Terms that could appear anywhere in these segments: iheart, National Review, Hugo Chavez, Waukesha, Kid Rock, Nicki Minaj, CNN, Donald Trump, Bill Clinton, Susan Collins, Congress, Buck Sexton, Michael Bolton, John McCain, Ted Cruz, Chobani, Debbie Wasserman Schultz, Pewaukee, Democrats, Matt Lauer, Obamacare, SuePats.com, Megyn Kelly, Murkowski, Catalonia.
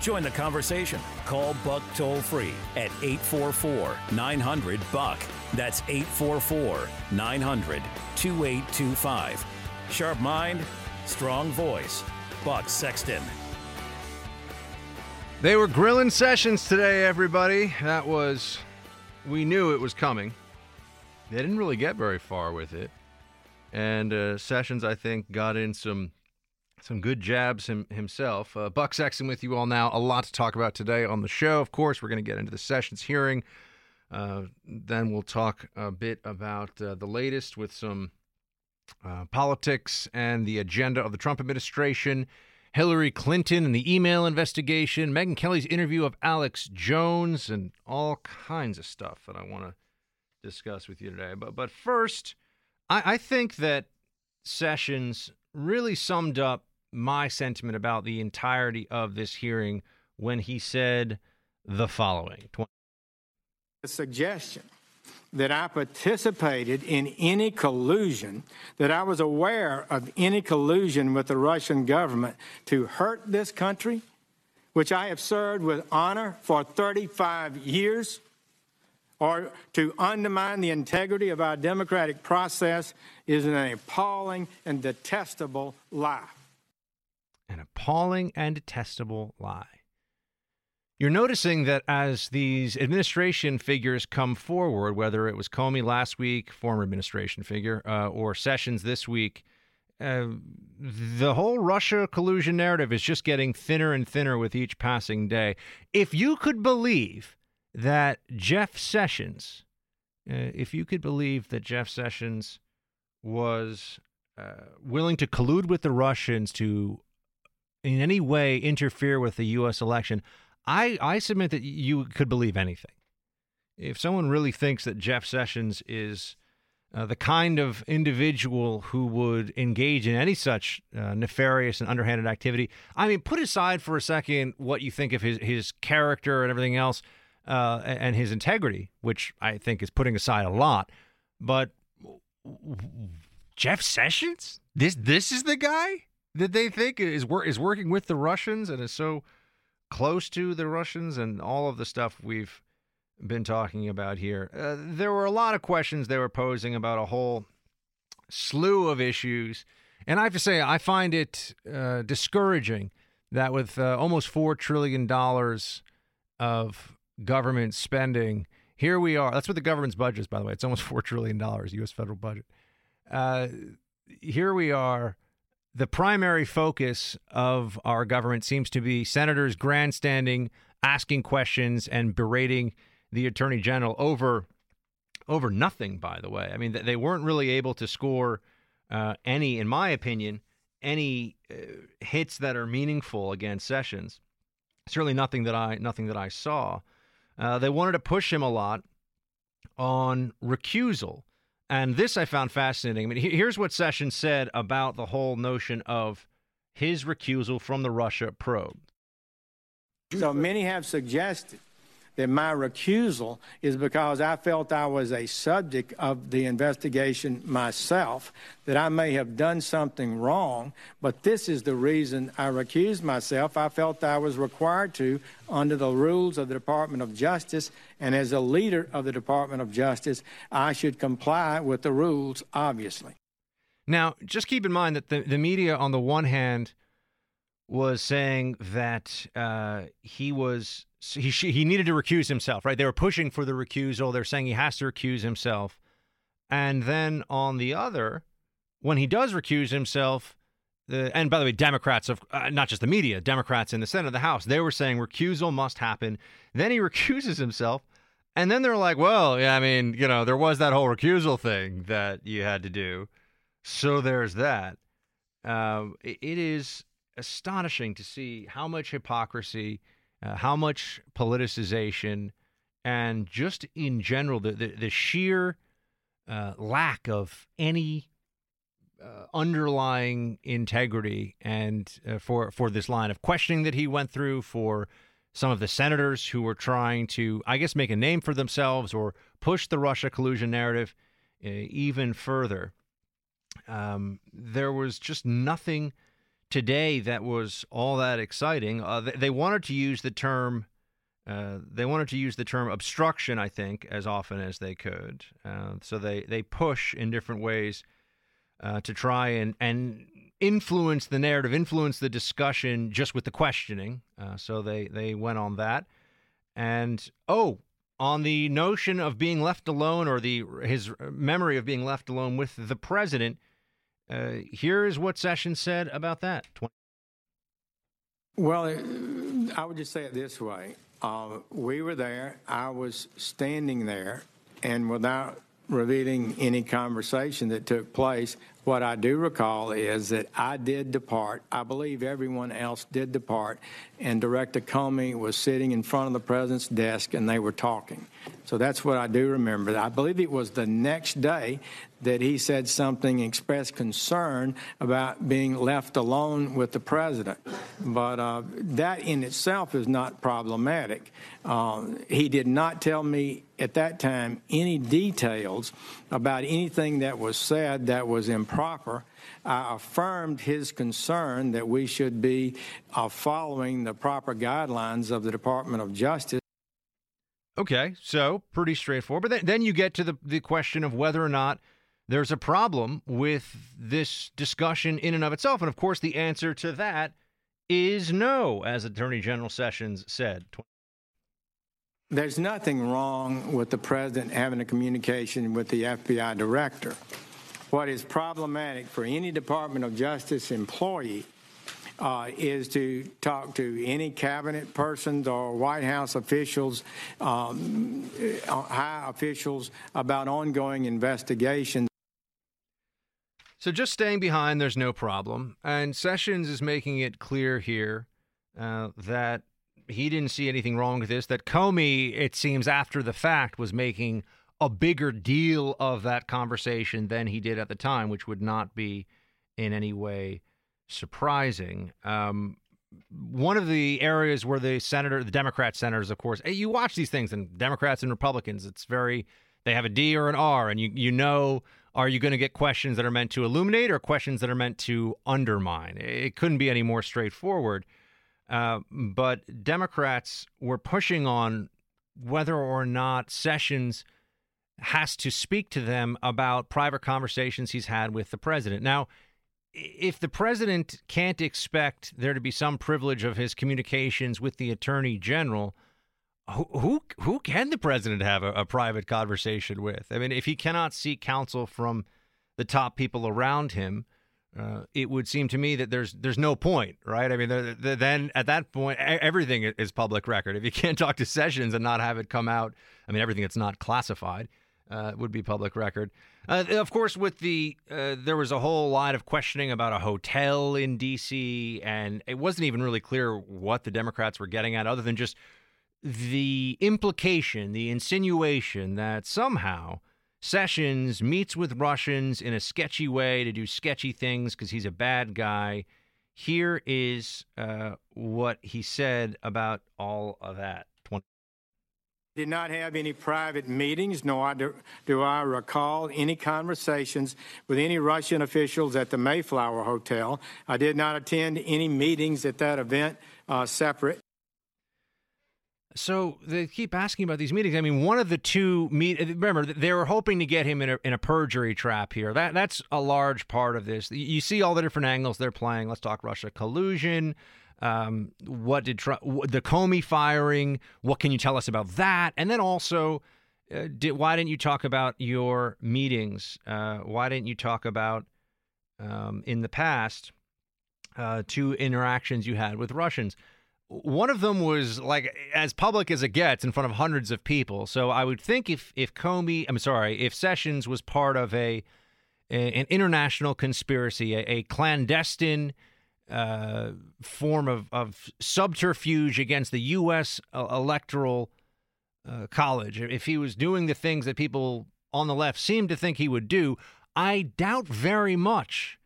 Join the conversation. Call Buck toll-free at 844-900-BUCK. That's 844-900-2825. Sharp mind, strong voice. Buck Sexton. They were grilling Sessions today, everybody. That was, we knew it was coming. They didn't really get very far with it. And Sessions, I think, got in some good jabs himself. Buck Sexton with you all now. A lot to talk about today on the show. Of course, we're going to get into the Sessions hearing. Then we'll talk a bit about the latest with some politics and the agenda of the Trump administration, Hillary Clinton and the email investigation, Megyn Kelly's interview of Alex Jones, and all kinds of stuff that I want to discuss with you today. But first, I think that Sessions really summed up my sentiment about the entirety of this hearing when he said the following. The suggestion that I participated in any collusion, that I was aware of any collusion with the Russian government to hurt this country, which I have served with honor for 35 years, or to undermine the integrity of our democratic process is an appalling and detestable lie. An appalling and detestable lie. You're noticing that as these administration figures come forward, whether it was Comey last week, former administration figure, or Sessions this week, the whole Russia collusion narrative is just getting thinner and thinner with each passing day. If you could believe that Jeff Sessions, was willing to collude with the Russians to in any way interfere with the U.S. election, I submit that you could believe anything. If someone really thinks that Jeff Sessions is the kind of individual who would engage in any such nefarious and underhanded activity, I mean, put aside for a second what you think of his character and everything else, and his integrity, which I think is putting aside a lot. But Jeff Sessions? This is the guy that they think is working with the Russians and is so close to the Russians and all of the stuff we've been talking about here. There were a lot of questions they were posing about a whole slew of issues. And I have to say, I find it discouraging that with almost $4 trillion of government spending, here we are. That's what the government's budget is, by the way. It's almost $4 trillion, U.S. federal budget. Here we are. The primary focus of our government seems to be senators grandstanding, asking questions, and berating the attorney general over nothing, by the way. I mean, they weren't really able to score any, in my opinion, any hits that are meaningful against Sessions. Certainly nothing that I saw. They wanted to push him a lot on recusal. And this I found fascinating. I mean, here's what Sessions said about the whole notion of his recusal from the Russia probe. So many have suggested that my recusal is because I felt I was a subject of the investigation myself, that I may have done something wrong, but this is the reason I recused myself. I felt I was required to under the rules of the Department of Justice, and as a leader of the Department of Justice, I should comply with the rules, obviously. Now, just keep in mind that the media, on the one hand, was saying that he needed to recuse himself, right? They were pushing for the recusal. They're saying he has to recuse himself. And then on the other, when he does recuse himself, and by the way, Democrats, not just the media, Democrats in the Senate, the House, they were saying recusal must happen. Then he recuses himself. And then they're like, well, yeah, I mean, you know, there was that whole recusal thing that you had to do. So there's that. It is astonishing to see how much hypocrisy how much politicization, and just in general, the sheer lack of any underlying integrity, and for this line of questioning that he went through, for some of the senators who were trying to, I guess, make a name for themselves or push the Russia collusion narrative even further. There was just nothing today that was all that exciting. They wanted to use the term obstruction, I think, as often as they could. So they push in different ways to try and influence the narrative, influence the discussion just with the questioning. So they went on that. And, on the notion of being left alone, or his memory of being left alone with the president, here is what Sessions said about that. Well, I would just say it this way. We were there. I was standing there. And without revealing any conversation that took place, what I do recall is that I did depart. I believe everyone else did depart, and Director Comey was sitting in front of the president's desk, and they were talking. So that's what I do remember. I believe it was the next day that he said something, expressed concern about being left alone with the president. But that in itself is not problematic. He did not tell me at that time any details about anything that was said that was improper. I affirmed his concern that we should be following the proper guidelines of the Department of Justice. Okay, so pretty straightforward. But then you get to the question of whether or not there's a problem with this discussion in and of itself. And, of course, the answer to that is no, as Attorney General Sessions said. There's nothing wrong with the president having a communication with the FBI director. What is problematic for any Department of Justice employee is to talk to any cabinet persons or White House officials, high officials, about ongoing investigations. So just staying behind, there's no problem. And Sessions is making it clear here that he didn't see anything wrong with this, that Comey, it seems after the fact, was making a bigger deal of that conversation than he did at the time, which would not be in any way surprising. One of the areas where the Democrat senators, of course, you watch these things, and Democrats and Republicans, they have a D or an R, and you know, are you going to get questions that are meant to illuminate or questions that are meant to undermine? It couldn't be any more straightforward. But Democrats were pushing on whether or not Sessions has to speak to them about private conversations he's had with the president. Now, if the president can't expect there to be some privilege of his communications with the attorney general, who can the president have a private conversation with? I mean, if he cannot seek counsel from the top people around him, it would seem to me that there's no point, right? I mean, then at that point, everything is public record. If you can't talk to Sessions and not have it come out, I mean, everything that's not classified would be public record. Of course, with there was a whole line of questioning about a hotel in D.C., and it wasn't even really clear what the Democrats were getting at, other than just the implication, the insinuation that somehow Sessions meets with Russians in a sketchy way to do sketchy things because he's a bad guy. Here is what he said about all of that. Did not have any private meetings, nor do I recall any conversations with any Russian officials at the Mayflower Hotel. I did not attend any meetings at that event separate. So they keep asking about these meetings. I mean, one of the two remember, they were hoping to get him in a perjury trap here. That's a large part of this. You see all the different angles they're playing. Let's talk Russia collusion. What did Trump, the Comey firing? What can you tell us about that? And then also, why didn't you talk about your meetings? Why didn't you talk about in the past two interactions you had with Russians? One of them was like as public as it gets in front of hundreds of people. So I would think if Sessions was part of an international conspiracy, a clandestine form of subterfuge against the U.S. Electoral College. If he was doing the things that people on the left seem to think he would do, I doubt very much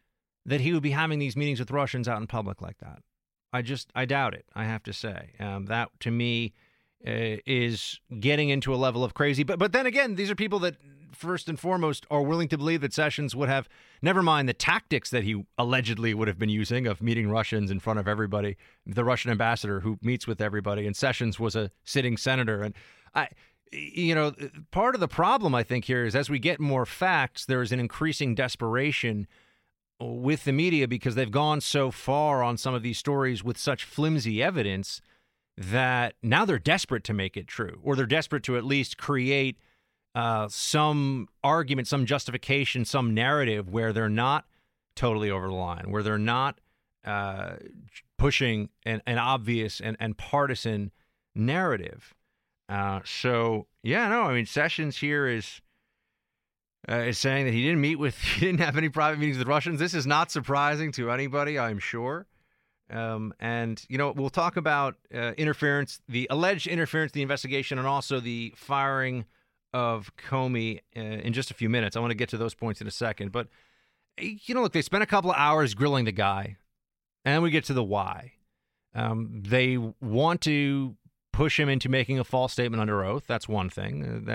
that he would be having these meetings with Russians out in public like that. I doubt it, I have to say. That, to me, is getting into a level of crazy. But then again, these are people that, first and foremost, are willing to believe that Sessions would have, never mind the tactics that he allegedly would have been using of meeting Russians in front of everybody, the Russian ambassador who meets with everybody, and Sessions was a sitting senator. And part of the problem, I think, here is as we get more facts, there is an increasing desperation with the media because they've gone so far on some of these stories with such flimsy evidence that now they're desperate to make it true, or they're desperate to at least create some argument, some justification, some narrative where they're not totally over the line, where they're not pushing an obvious and partisan narrative. Sessions here is saying that he didn't have any private meetings with Russians. This is not surprising to anybody, I'm sure. We'll talk about interference, the alleged interference, the investigation, and also the firing of Comey in just a few minutes. I want to get to those points in a second. But, they spent a couple of hours grilling the guy, and we get to the why. They want to push him into making a false statement under oath. That's one thing.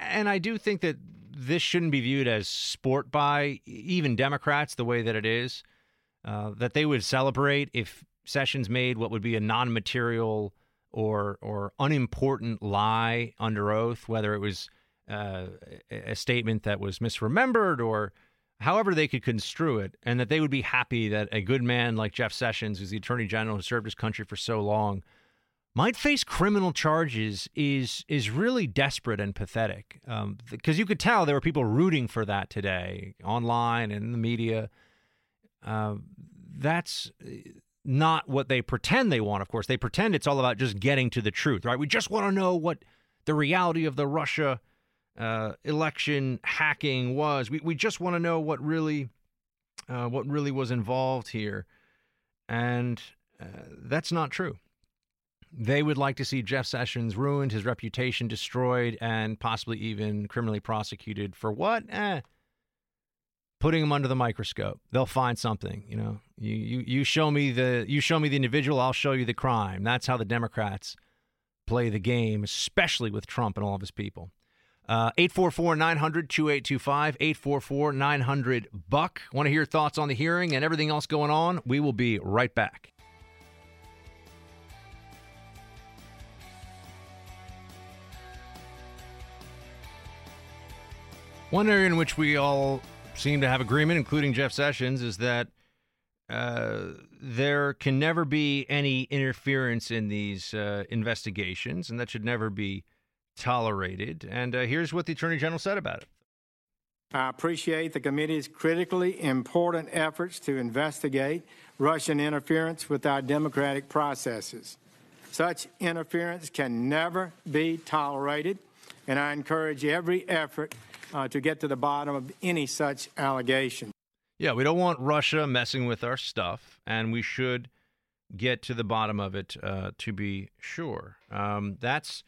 And I do think that this shouldn't be viewed as sport by even Democrats the way that it is, that they would celebrate if Sessions made what would be a non-material or unimportant lie under oath, whether it was a statement that was misremembered or however they could construe it, and that they would be happy that a good man like Jeff Sessions, who's the attorney general who served his country for so long, might face criminal charges is really desperate and pathetic, because you could tell there were people rooting for that today online and in the media. That's not what they pretend they want, of course. They pretend it's all about just getting to the truth, right? We just want to know what the reality of the Russia election hacking was. We just want to know what really was involved here, and that's not true. They would like to see Jeff Sessions ruined, his reputation destroyed, and possibly even criminally prosecuted for what? Putting him under the microscope. They'll find something. You show me the individual, I'll show you the crime. That's how the Democrats play the game, especially with Trump and all of his people. 844-900-2825, 844-900-BUCK. Want to hear your thoughts on the hearing and everything else going on? We will be right back. One area in which we all seem to have agreement, including Jeff Sessions, is that there can never be any interference in these investigations, and that should never be tolerated. And here's what the Attorney General said about it. I appreciate the committee's critically important efforts to investigate Russian interference with our democratic processes. Such interference can never be tolerated, and I encourage every effort to get to the bottom of any such allegation. Yeah, we don't want Russia messing with our stuff, and we should get to the bottom of it, to be sure. That's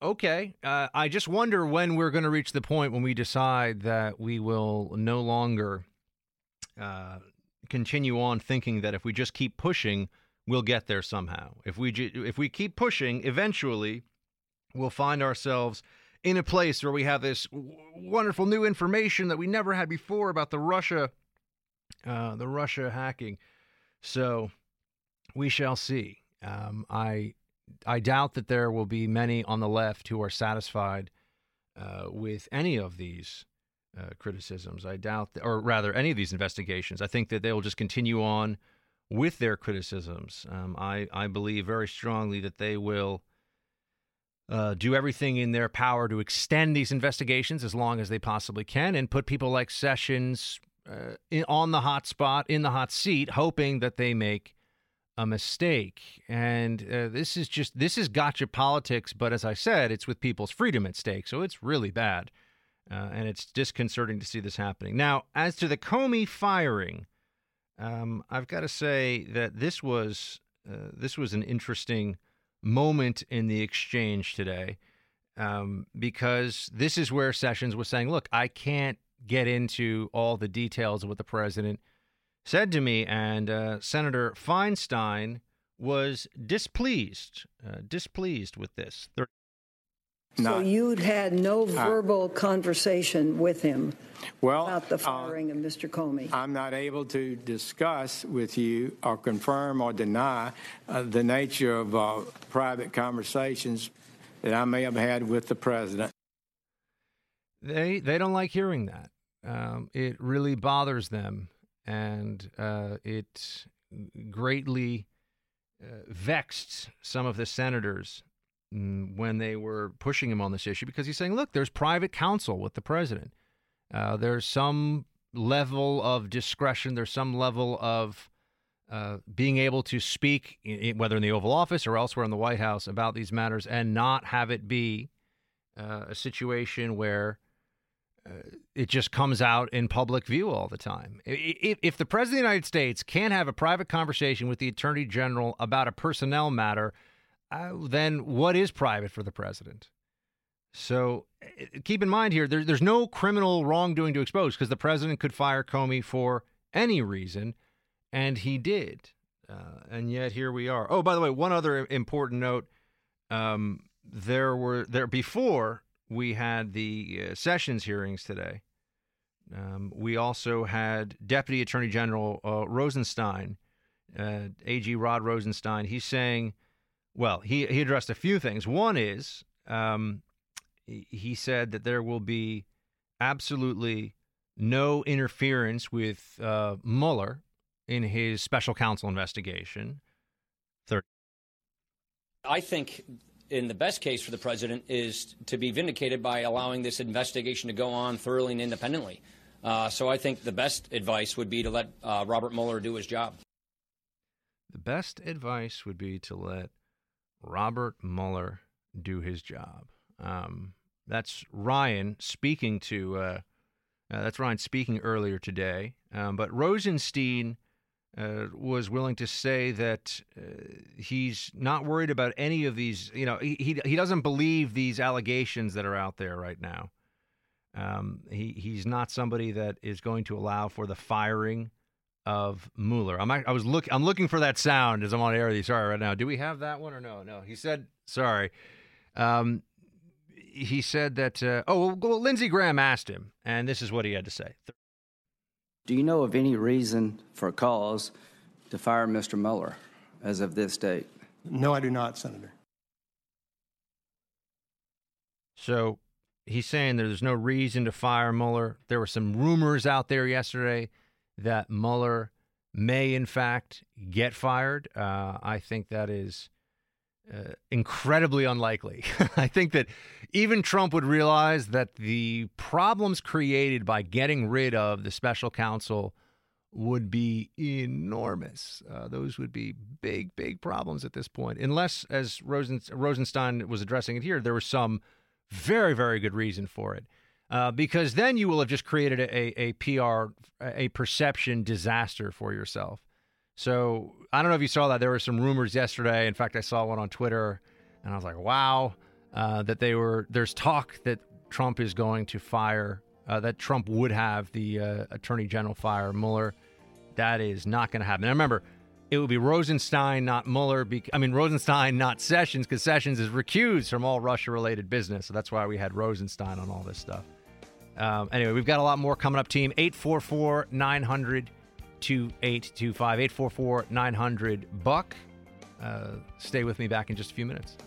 okay. I just wonder when we're going to reach the point when we decide that we will no longer continue on thinking that if we just keep pushing, we'll get there somehow. If we keep pushing, eventually we'll find ourselves in a place where we have this wonderful new information that we never had before about the Russia hacking. So we shall see. I doubt that there will be many on the left who are satisfied with any of these criticisms. I doubt, or rather, any of these investigations. I think that they will just continue on with their criticisms. I believe very strongly that they will do everything in their power to extend these investigations as long as they possibly can and put people like Sessions on the hot spot, in the hot seat, hoping that they make a mistake. And this is gotcha politics, but as I said, it's with people's freedom at stake, so it's really bad. And it's disconcerting to see this happening. Now, as to the Comey firing, I've got to say that this was an interesting moment in the exchange today, because this is where Sessions was saying, look, I can't get into all the details of what the president said to me. And Senator Feinstein was displeased with this. So you'd had no verbal conversation with him about the firing of Mr. Comey? I'm not able to discuss with you or confirm or deny the nature of private conversations that I may have had with the president. They don't like hearing that. It really bothers them, and it greatly vexed some of the senators when they were pushing him on this issue, because he's saying, look, there's private counsel with the president. There's some level of discretion. There's some level of being able to speak, whether in the Oval Office or elsewhere in the White House, about these matters and not have it be a situation where it just comes out in public view all the time. If the president of the United States can't have a private conversation with the attorney general about a personnel matter, then what is private for the president? So keep in mind here, there's no criminal wrongdoing to expose, because the president could fire Comey for any reason, and he did. And yet here we are. Oh, by the way, one other important note. Before we had the Sessions hearings today, we also had Deputy Attorney General Rosenstein, AG Rod Rosenstein. He's saying, well, he addressed a few things. One is he said that there will be absolutely no interference with Mueller in his special counsel investigation. Third, I think in the best case for the president is to be vindicated by allowing this investigation to go on thoroughly and independently. So I think the best advice would be to let Robert Mueller do his job. The best advice would be to let Robert Mueller do his job. That's Ryan speaking earlier today. But Rosenstein was willing to say that he's not worried about any of these. You know, he doesn't believe these allegations that are out there right now. He's not somebody that is going to allow for the firing of Mueller. I'm looking for that sound as I'm on air with you. Sorry, right now. Do we have that one or no? No. He said, sorry. He said that, Lindsey Graham asked him, and this is what he had to say. Do you know of any reason for cause to fire Mr. Mueller as of this date? No, I do not, Senator. So he's saying there's no reason to fire Mueller. There were some rumors out there yesterday that Mueller may, in fact, get fired. I think that is incredibly unlikely. I think that even Trump would realize that the problems created by getting rid of the special counsel would be enormous. Those would be big, big problems at this point, unless, as Rosenstein was addressing it here, there was some very, very good reason for it. Because then you will have just created a perception disaster for yourself. So I don't know if you saw that. There were some rumors yesterday. In fact, I saw one on Twitter, and I was like, wow, that there's talk that Trump is going to fire, that Trump would have the attorney general fire Mueller. That is not going to happen. Now, remember, it would be Rosenstein, not Mueller. Rosenstein, not Sessions, because Sessions is recused from all Russia-related business. So that's why we had Rosenstein on all this stuff. Anyway, we've got a lot more coming up, team. 844-900-2825. 844-900-BUCK. Stay with me, back in just a few minutes.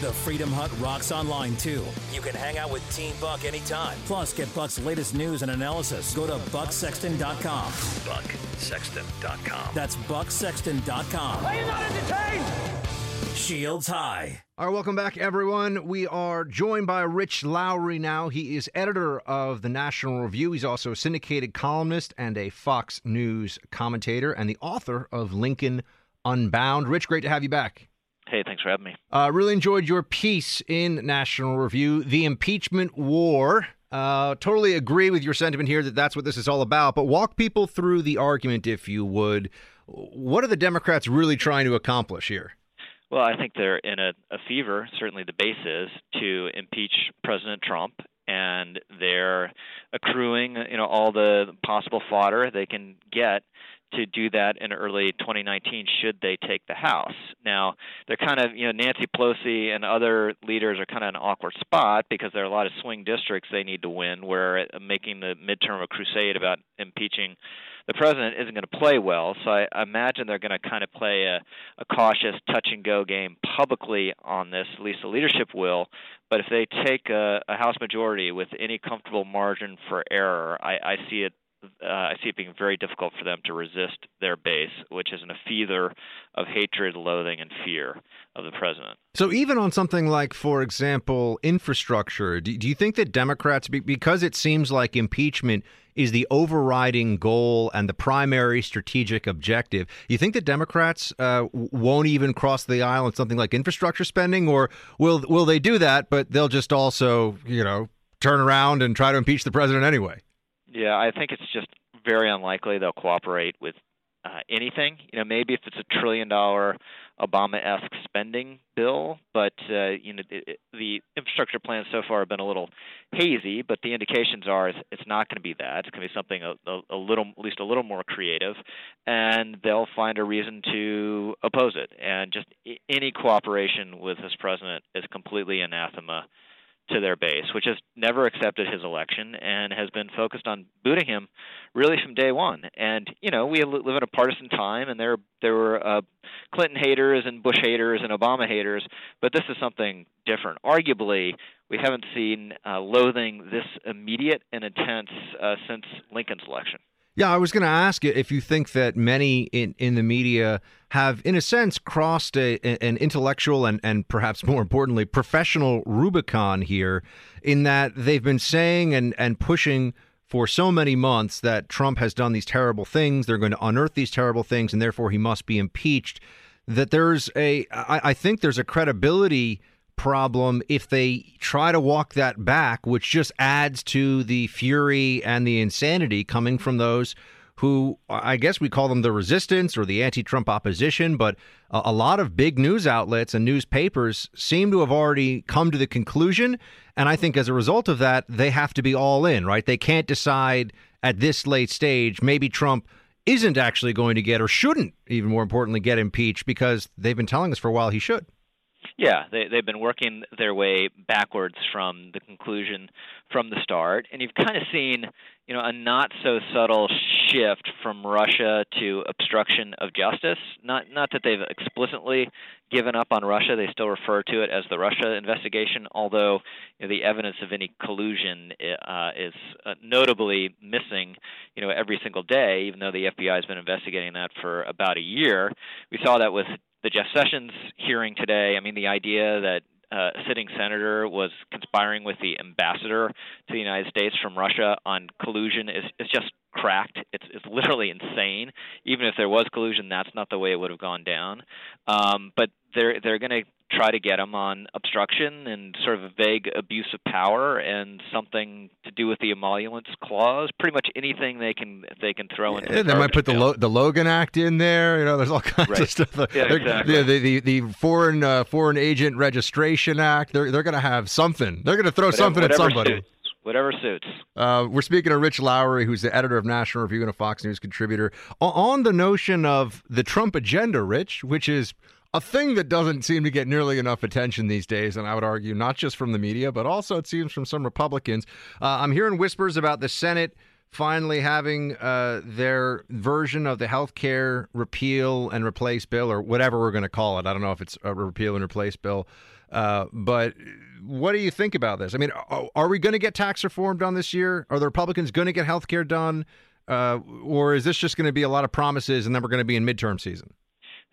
The Freedom Hut rocks online, too. You can hang out with Team Buck anytime. Plus, get Buck's latest news and analysis. Go to BuckSexton.com. BuckSexton.com. That's BuckSexton.com. Are you not entertained? Shields high. All right, welcome back, everyone. We are joined by Rich Lowry now. He is editor of the National Review. He's also a syndicated columnist and a Fox News commentator and the author of Lincoln Unbound. Rich, great to have you back. Hey, thanks for having me. Really enjoyed your piece in National Review, The Impeachment War. Totally agree with your sentiment here that that's what this is all about. But walk people through the argument, if you would. What are the Democrats really trying to accomplish here? Well, I think they're in a fever, certainly the base is, to impeach President Trump. And they're accruing, all the possible fodder they can get to do that in early 2019 should they take the House. Now, they're kind of, Nancy Pelosi and other leaders are kind of in an awkward spot because there are a lot of swing districts they need to win where making the midterm a crusade about impeaching the president isn't going to play well. So I imagine they're going to kind of play a cautious touch-and-go game publicly on this, at least the leadership will. But if they take a House majority with any comfortable margin for error, I see it being very difficult for them to resist their base, which is in a fever of hatred, loathing, and fear of the president. So even on something like, for example, infrastructure, do you think that Democrats, because it seems like impeachment is the overriding goal and the primary strategic objective, you think that Democrats won't even cross the aisle on something like infrastructure spending? Or will they do that, but they'll just also, turn around and try to impeach the president anyway? Yeah, I think it's just very unlikely they'll cooperate with anything. Maybe if it's $1 trillion Obama-esque spending bill, but the infrastructure plans so far have been a little hazy. But the indications are it's not going to be that. It's going to be something at least a little more creative, and they'll find a reason to oppose it. And just any cooperation with this president is completely anathema to their base, which has never accepted his election and has been focused on booting him really from day one. And, we live in a partisan time, and there were Clinton haters and Bush haters and Obama haters, but this is something different. Arguably, we haven't seen loathing this immediate and intense since Lincoln's election. Yeah, I was going to ask you if you think that many in the media have, in a sense, crossed an intellectual and perhaps more importantly, professional Rubicon here, in that they've been saying and pushing for so many months that Trump has done these terrible things, they're going to unearth these terrible things, and therefore he must be impeached, that I think there's a credibility problem if they try to walk that back, which just adds to the fury and the insanity coming from those who, I guess we call them the resistance or the anti-Trump opposition, but a lot of big news outlets and newspapers seem to have already come to the conclusion, and I think as a result of that, they have to be all in, right? They can't decide at this late stage, maybe Trump isn't actually going to get, or shouldn't, even more importantly, get impeached, because they've been telling us for a while he should. Yeah, they've been working their way backwards from the conclusion from the start. And you've kind of seen, a not-so-subtle shift from Russia to obstruction of justice. Not that they've explicitly given up on Russia. They still refer to it as the Russia investigation, although the evidence of any collusion is notably missing every single day, even though the FBI has been investigating that for about a year. We saw that with the Jeff Sessions hearing today. I mean, the idea that a sitting senator was conspiring with the ambassador to the United States from Russia on collusion is just cracked. It's literally insane. Even if there was collusion, that's not the way it would have gone down. But they're going to try to get him on obstruction and sort of a vague abuse of power and something to do with the emoluments clause. Pretty much anything they can throw in. They might put the Logan Act in there. There's all kinds of stuff. Yeah, exactly. The foreign agent registration act. They're going to have something. They're going to throw something at somebody. Whatever suits. We're speaking to Rich Lowry, who's the editor of National Review and a Fox News contributor, on the notion of the Trump agenda, Rich, which is a thing that doesn't seem to get nearly enough attention these days, and I would argue not just from the media, but also it seems from some Republicans. I'm hearing whispers about the Senate finally having their version of the health care repeal and replace bill, or whatever we're going to call it. I don't know if it's a repeal and replace bill. But what do you think about this? I mean, are we going to get tax reform done this year? Are the Republicans going to get health care done? Or is this just going to be a lot of promises and then we're going to be in midterm season?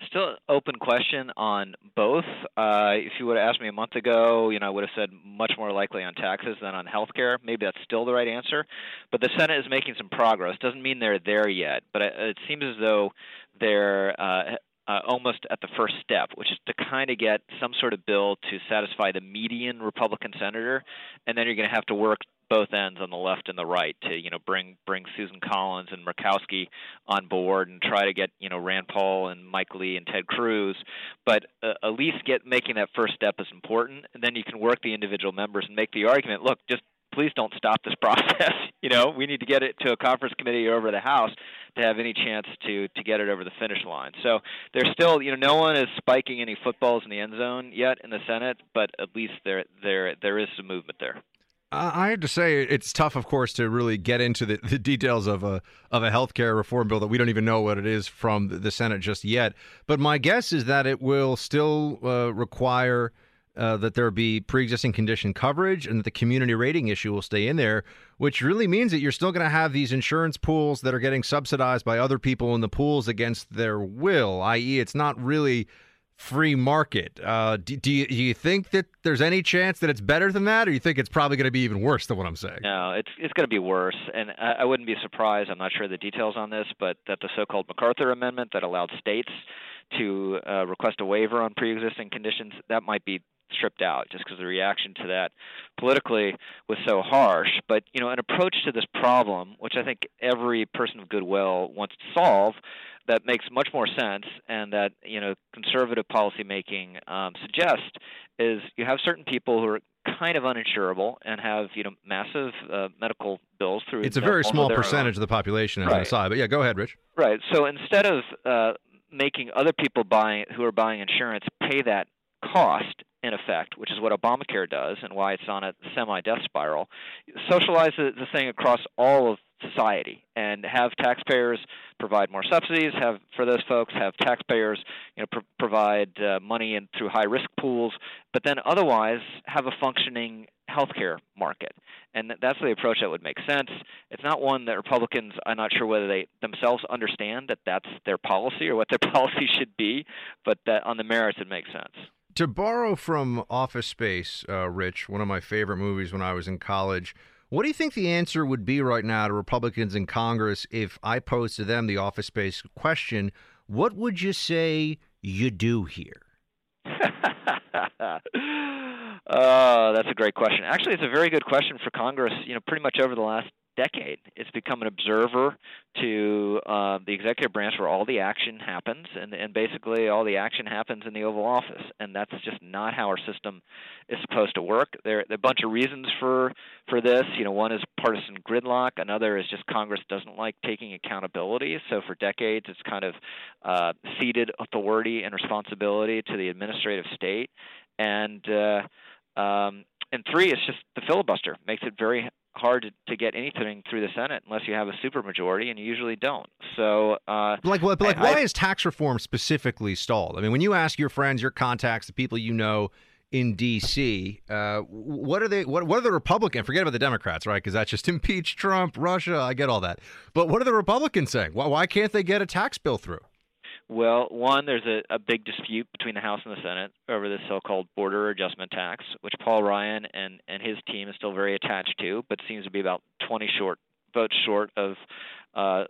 Still open question on both. If you would have asked me a month ago, I would have said much more likely on taxes than on health care. Maybe that's still the right answer. But the Senate is making some progress. Doesn't mean they're there yet. But it seems as though they're almost at the first step, which is to kind of get some sort of bill to satisfy the median Republican senator, and then you're going to have to work both ends on the left and the right to, you know, bring Susan Collins and Murkowski on board and try to get, you know, Rand Paul and Mike Lee and Ted Cruz, but at least making that first step is important, and then you can work the individual members and make the argument, look, just please don't stop this process. You know, we need to get it to a conference committee over the House to have any chance to get it over the finish line. So there's still, you know, no one is spiking any footballs in the end zone yet in the Senate, but at least there is some movement there. I have to say it's tough, of course, to really get into the details of a healthcare reform bill that we don't even know what it is from the Senate just yet. But my guess is that it will still require that there be pre-existing condition coverage and that the community rating issue will stay in there, which really means that you're still going to have these insurance pools that are getting subsidized by other people in the pools against their will, i.e. it's not really free market. Do you think that there's any chance that it's better than that, or you think it's probably going to be even worse than what I'm saying? No, it's going to be worse, and I wouldn't be surprised, I'm not sure the details on this, but that the so-called MacArthur Amendment that allowed states to request a waiver on pre-existing conditions, that might be stripped out just because the reaction to that politically was so harsh. But, you know, an approach to this problem, which I think every person of goodwill wants to solve, that makes much more sense and that, you know, conservative policymaking suggests is you have certain people who are kind of uninsurable and have, you know, massive medical bills through. It's a very small percentage of the population, as an aside. But yeah, go ahead, Rich. Right. So instead of making other people who are buying insurance pay that cost, in effect, which is what Obamacare does and why it's on a semi-death spiral, socialize the thing across all of society and have taxpayers provide more subsidies, provide money in through high-risk pools, but then otherwise have a functioning healthcare market. And that's the approach that would make sense. It's not one that Republicans, I'm not sure whether they themselves understand that that's their policy or what their policy should be, but that on the merits it makes sense. To borrow from Office Space, Rich, one of my favorite movies when I was in college, what do you think the answer would be right now to Republicans in Congress if I posed to them the Office Space question, what would you say you do here? That's a great question. Actually, it's a very good question for Congress, you know, pretty much over the last decade. It's become an observer to the executive branch where all the action happens, and basically all the action happens in the Oval Office, and that's just not how our system is supposed to work. There are a bunch of reasons for this. You know, one is partisan gridlock. Another is just Congress doesn't like taking accountability. So for decades, it's kind of ceded authority and responsibility to the administrative state. And three, it's just the filibuster makes it very hard to get anything through the Senate unless you have a supermajority, and you usually don't. So, why is tax reform specifically stalled? I mean, when you ask your friends, your contacts, the people you know in D.C., what are the Republicans? Forget about the Democrats, right? Because that's just impeach Trump, Russia. I get all that, but what are the Republicans saying? Why can't they get a tax bill through? Well, one, there's a big dispute between the House and the Senate over this so-called border adjustment tax, which Paul Ryan and his team is still very attached to, but seems to be about 20 votes short of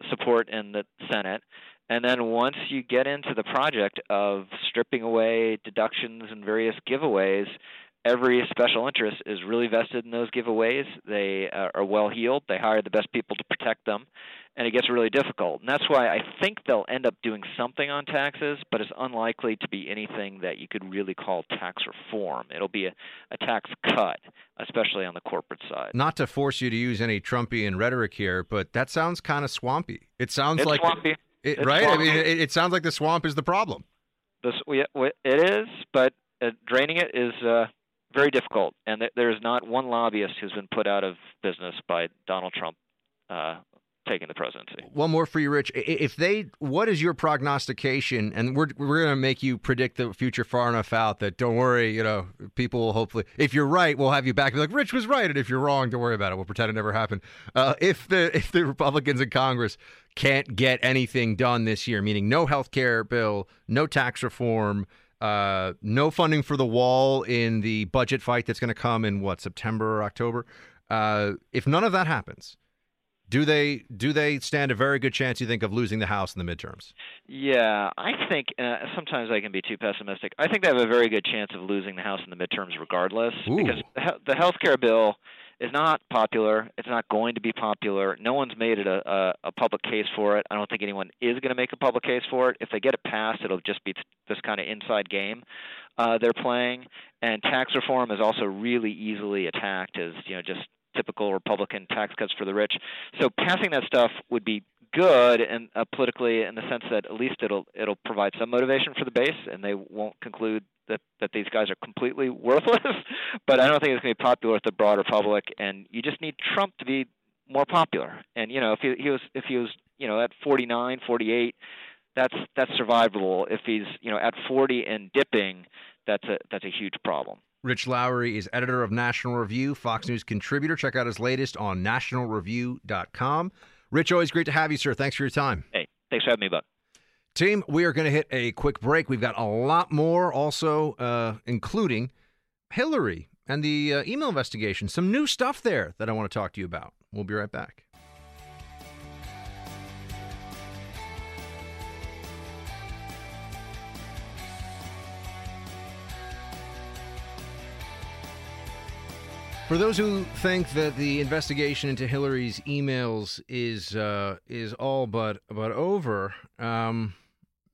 support in the Senate. And then once you get into the project of stripping away deductions and various giveaways, every special interest is really vested in those giveaways. They are well-heeled. They hire the best people to protect them, and it gets really difficult. And that's why I think they'll end up doing something on taxes, but it's unlikely to be anything that you could really call tax reform. It'll be a tax cut, especially on the corporate side. Not to force you to use any Trumpian rhetoric here, but that sounds kind of swampy. It's swampy. I mean, it sounds like the swamp is the problem. It is, but draining it is very difficult, and there's not one lobbyist who's been put out of business by Donald Trump taking the presidency. One more for you, Rich. What is your prognostication? And we're going to make you predict the future far enough out that don't worry, you know, people will hopefully, if you're right, we'll have you back and be like, Rich was right, and if you're wrong, don't worry about it. We'll pretend it never happened. If the Republicans in Congress can't get anything done this year, meaning no health care bill, no tax reform, no funding for the wall in the budget fight that's going to come in, September or October? If none of that happens, Do they stand a very good chance, you think, of losing the House in the midterms? Yeah, I think sometimes I can be too pessimistic. I think they have a very good chance of losing the House in the midterms regardless. Ooh. Because the health care bill is not popular. It's not going to be popular. No one's made it a public case for it. I don't think anyone is going to make a public case for it. If they get it passed, it'll just be this kind of inside game they're playing. And tax reform is also really easily attacked as, you know, just typical Republican tax cuts for the rich. So passing that stuff would be good and politically, in the sense that at least it'll provide some motivation for the base, and they won't conclude that these guys are completely worthless. But I don't think it's going to be popular with the broader public, and you just need Trump to be more popular. And you know, if he was you know, at 49, 48, that's survivable. If he's, you know, at 40 and dipping, that's a huge problem. Rich Lowry is editor of National Review, Fox News contributor. Check out his latest on nationalreview.com. Rich, always great to have you, sir. Thanks for your time. Hey, thanks for having me, Buck. Team, we are going to hit a quick break. We've got a lot more also, including Hillary and the email investigation. Some new stuff there that I want to talk to you about. We'll be right back. For those who think that the investigation into Hillary's emails is all but over,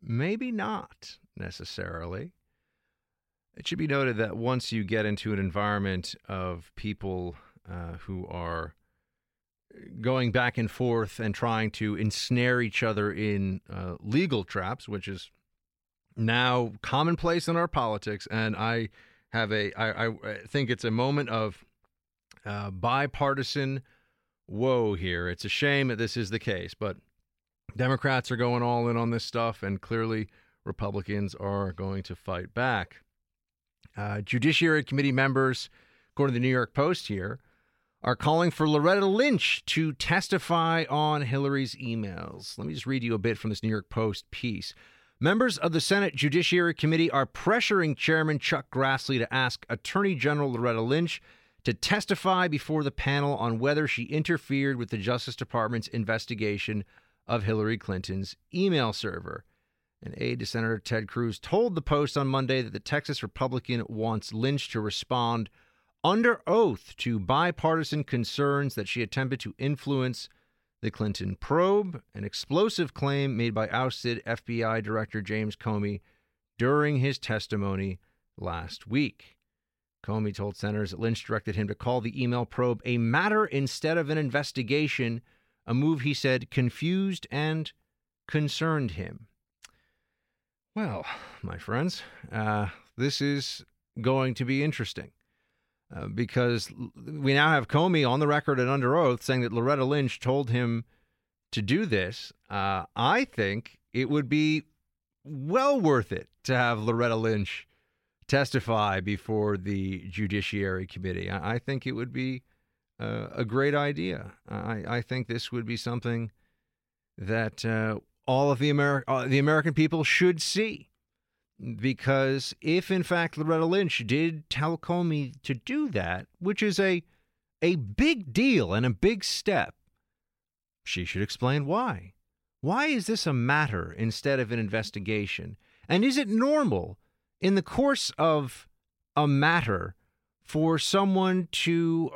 maybe not necessarily. It should be noted that once you get into an environment of people who are going back and forth and trying to ensnare each other in legal traps, which is now commonplace in our politics, and I think it's a moment of bipartisan woe here. It's a shame that this is the case, but Democrats are going all in on this stuff, and clearly Republicans are going to fight back. Judiciary Committee members, according to the New York Post here, are calling for Loretta Lynch to testify on Hillary's emails. Let me just read you a bit from this New York Post piece. Members of the Senate Judiciary Committee are pressuring Chairman Chuck Grassley to ask Attorney General Loretta Lynch to testify before the panel on whether she interfered with the Justice Department's investigation of Hillary Clinton's email server. An aide to Senator Ted Cruz told the Post on Monday that the Texas Republican wants Lynch to respond under oath to bipartisan concerns that she attempted to influence the Clinton probe, an explosive claim made by ousted FBI Director James Comey during his testimony last week. Comey told senators that Lynch directed him to call the email probe a matter instead of an investigation, a move he said confused and concerned him. Well, my friends, this is going to be interesting because we now have Comey on the record and under oath saying that Loretta Lynch told him to do this. I think it would be well worth it to have Loretta Lynch testify before the Judiciary Committee. I think it would be a great idea. I think this would be something that all of the American people should see, because if in fact Loretta Lynch did tell Comey to do that, which is a big deal and a big step, she should explain why. Why is this a matter instead of an investigation? And is it normal in the course of a matter for someone to,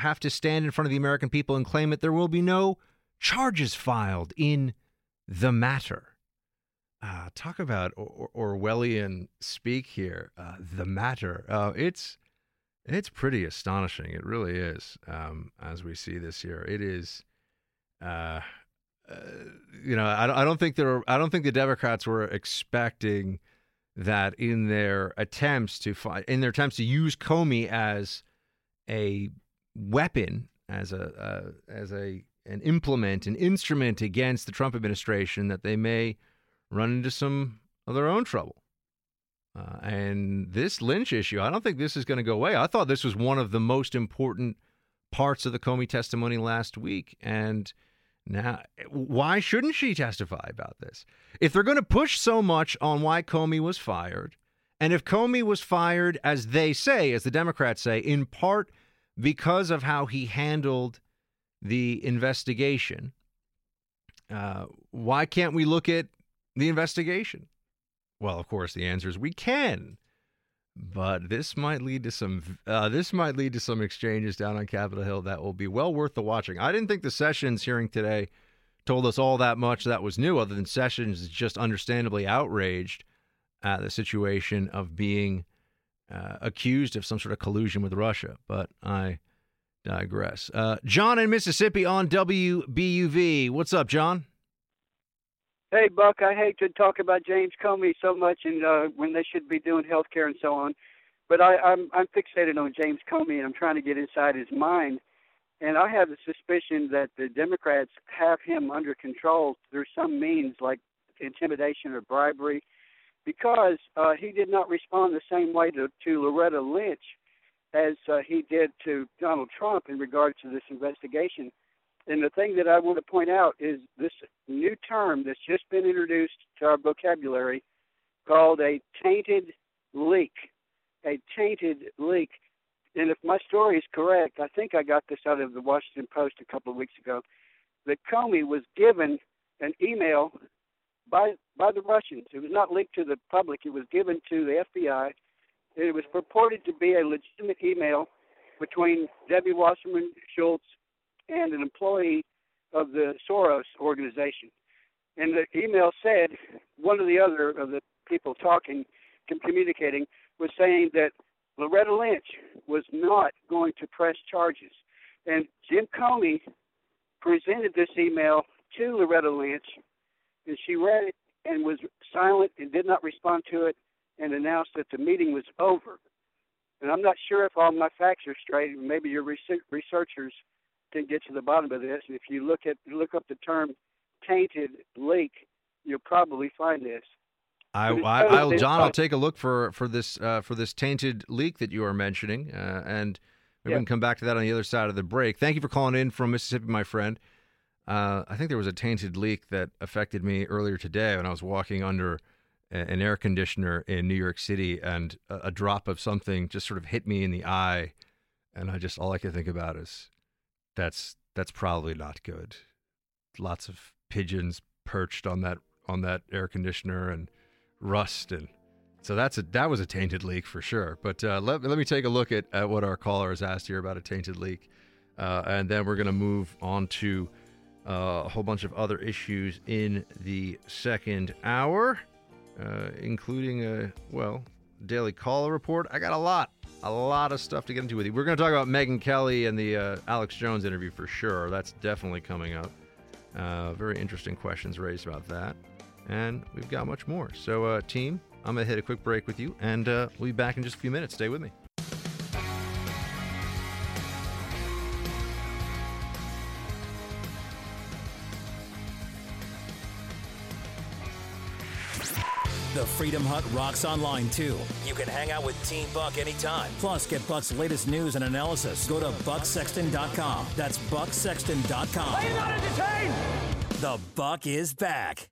have to stand in front of the American people and claim that there will be no charges filed in the matter? Talk about Orwellian speak here, the matter. It's pretty astonishing. It really is, as we see this here. It is... I don't think the Democrats were expecting that in their attempts to use Comey as a weapon, as an implement, an instrument against the Trump administration, that they may run into some of their own trouble. And this Lynch issue, I don't think this is going to go away. I thought this was one of the most important parts of the Comey testimony last week, and now, why shouldn't she testify about this? If they're going to push so much on why Comey was fired, and if Comey was fired, as they say, as the Democrats say, in part because of how he handled the investigation. Why can't we look at the investigation? Well, of course, the answer is we can. But this might lead to some exchanges down on Capitol Hill that will be well worth the watching. I didn't think the Sessions hearing today told us all that much that was new, other than Sessions is just understandably outraged at the situation of being accused of some sort of collusion with Russia. But I digress. John in Mississippi on WBUV. What's up, John? Hey, Buck, I hate to talk about James Comey so much and when they should be doing health care and so on, but I'm fixated on James Comey, and I'm trying to get inside his mind. And I have a suspicion that the Democrats have him under control through some means like intimidation or bribery, because he did not respond the same way to Loretta Lynch as he did to Donald Trump in regard to this investigation. And the thing that I want to point out is this new term that's just been introduced to our vocabulary called a tainted leak. A tainted leak. And if my story is correct, I think I got this out of the Washington Post a couple of weeks ago, that Comey was given an email by the Russians. It was not leaked to the public. It was given to the FBI. It was purported to be a legitimate email between Debbie Wasserman Schultz and an employee of the Soros organization. And the email said, one or the other of the people talking, communicating, was saying that Loretta Lynch was not going to press charges. And Jim Comey presented this email to Loretta Lynch, and she read it and was silent and did not respond to it and announced that the meeting was over. And I'm not sure if all my facts are straight. Maybe your researchers can get to the bottom of this. And if you look up the term "tainted leak," you'll probably find this. John, I'll take a look for this tainted leak that you are mentioning, and we can come back to that on the other side of the break. Thank you for calling in from Mississippi, my friend. I think there was a tainted leak that affected me earlier today when I was walking under an air conditioner in New York City, and a drop of something just sort of hit me in the eye, and all I could think about is, That's probably not good. Lots of pigeons perched on that air conditioner and rust, and so that was a tainted leak for sure. But let me take a look at what our caller has asked here about a tainted leak, and then we're gonna move on to a whole bunch of other issues in the second hour, including daily caller report. I got a lot of stuff to get into with you. We're going to talk about Megyn Kelly and the Alex Jones interview for sure. That's definitely coming up. Very interesting questions raised about that. And we've got much more. So, team, I'm going to hit a quick break with you, and we'll be back in just a few minutes. Stay with me. The Freedom Hut rocks online, too. You can hang out with Team Buck anytime. Plus, get Buck's latest news and analysis. Go to BuckSexton.com. That's BuckSexton.com. Are you not entertained? The Buck is back.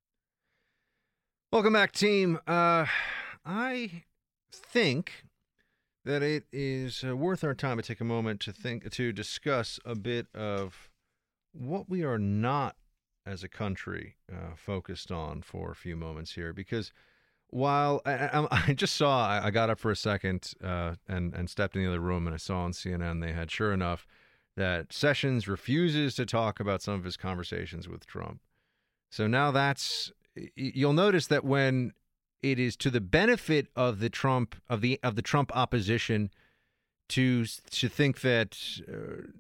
Welcome back, team. I think that it is worth our time to take a moment to discuss a bit of what we are not, as a country, focused on for a few moments here, because while I just saw, I got up for a second and stepped in the other room, and I saw on CNN they had, sure enough, that Sessions refuses to talk about some of his conversations with Trump. So now you'll notice that when it is to the benefit of the Trump opposition to think that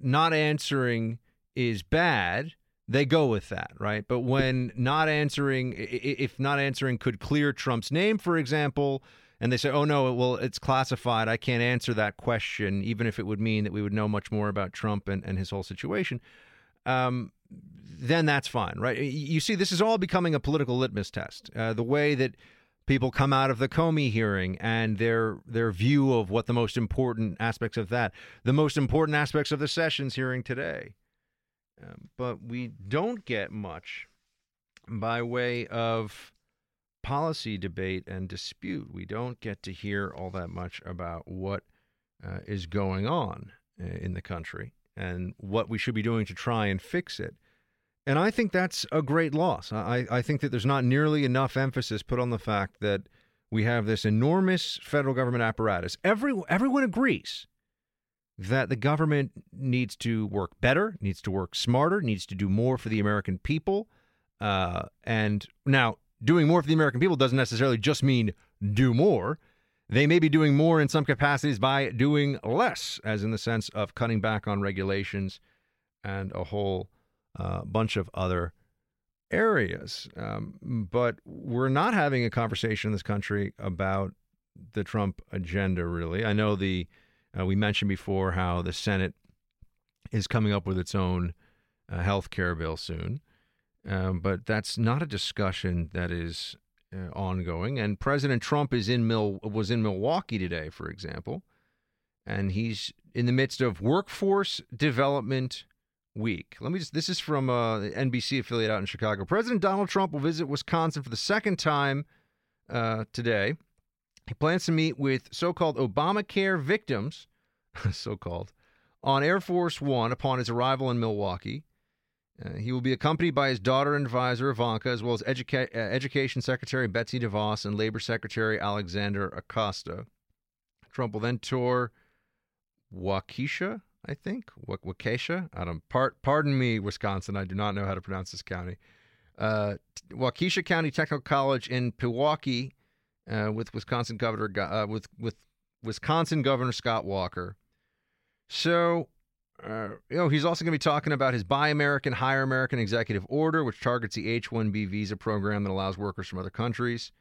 not answering is bad, they go with that, right? But when not answering, if not answering could clear Trump's name, for example, and they say, oh, no, well, it's classified, I can't answer that question, even if it would mean that we would know much more about Trump and his whole situation, then that's fine, right? You see, this is all becoming a political litmus test. The way that people come out of the Comey hearing and their view of what the most important aspects of that, the most important aspects of the Sessions hearing today. But we don't get much by way of policy debate and dispute. We don't get to hear all that much about what is going on in the country. and what we should be doing to try and fix it. And I think that's a great loss. I think that there's not nearly enough emphasis put on the fact that we have this enormous federal government apparatus. Everyone agrees that the government needs to work better, needs to work smarter, needs to do more for the American people. And now, doing more for the American people doesn't necessarily just mean do more. They may be doing more in some capacities by doing less, as in the sense of cutting back on regulations and a whole bunch of other areas. But we're not having a conversation in this country about the Trump agenda, really. I know we mentioned before how the Senate is coming up with its own health care bill soon. But that's not a discussion that is ongoing. And President Trump is was in Milwaukee today, for example, and he's in the midst of Workforce Development Week. This is from the NBC affiliate out in Chicago. President Donald Trump will visit Wisconsin for the second time today. He plans to meet with so-called Obamacare victims, so-called, on Air Force One upon his arrival in Milwaukee. He will be accompanied by his daughter and advisor, Ivanka, as well as Education Secretary Betsy DeVos and Labor Secretary Alexander Acosta. Trump will then tour Waukesha, I think. Waukesha? Pardon me, Wisconsin. I do not know how to pronounce this county. Waukesha County Technical College in Pewaukee with Wisconsin Governor with Wisconsin Governor Scott Walker. So... he's also going to be talking about his Buy American, Hire American executive order, which targets the H-1B visa program that allows workers from other countries.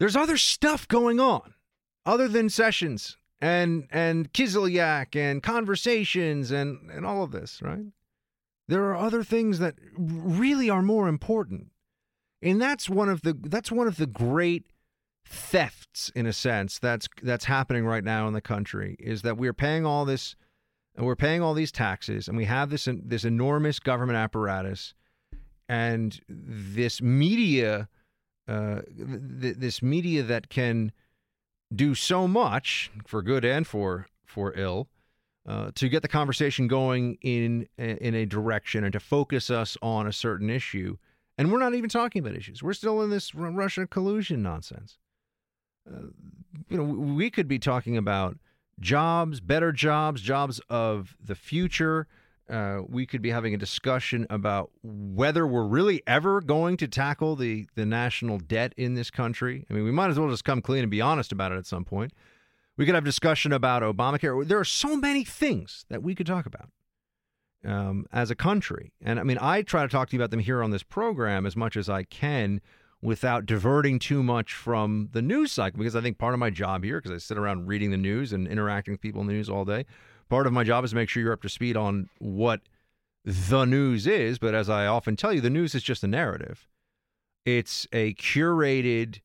There's other stuff going on other than Sessions and Kislyak and conversations and all of this, right? There are other things that really are more important. And that's one of the great thefts, in a sense, that's happening right now in the country, is that we're paying all this. And we're paying all these taxes, and we have this enormous government apparatus, and this media, this media that can do so much for good and for ill, to get the conversation going in a direction and to focus us on a certain issue. And we're not even talking about issues. We're still in this Russia collusion nonsense. We could be talking about jobs, better jobs, jobs of the future. We could be having a discussion about whether we're really ever going to tackle the national debt in this country. I mean, we might as well just come clean and be honest about it at some point. We could have a discussion about Obamacare. There are so many things that we could talk about as a country. And I mean, I try to talk to you about them here on this program as much as I can without diverting too much from the news cycle, because I think part of my job here, because I sit around reading the news and interacting with people in the news all day, part of my job is to make sure you're up to speed on what the news is. But as I often tell you, the news is just a narrative. It's a curated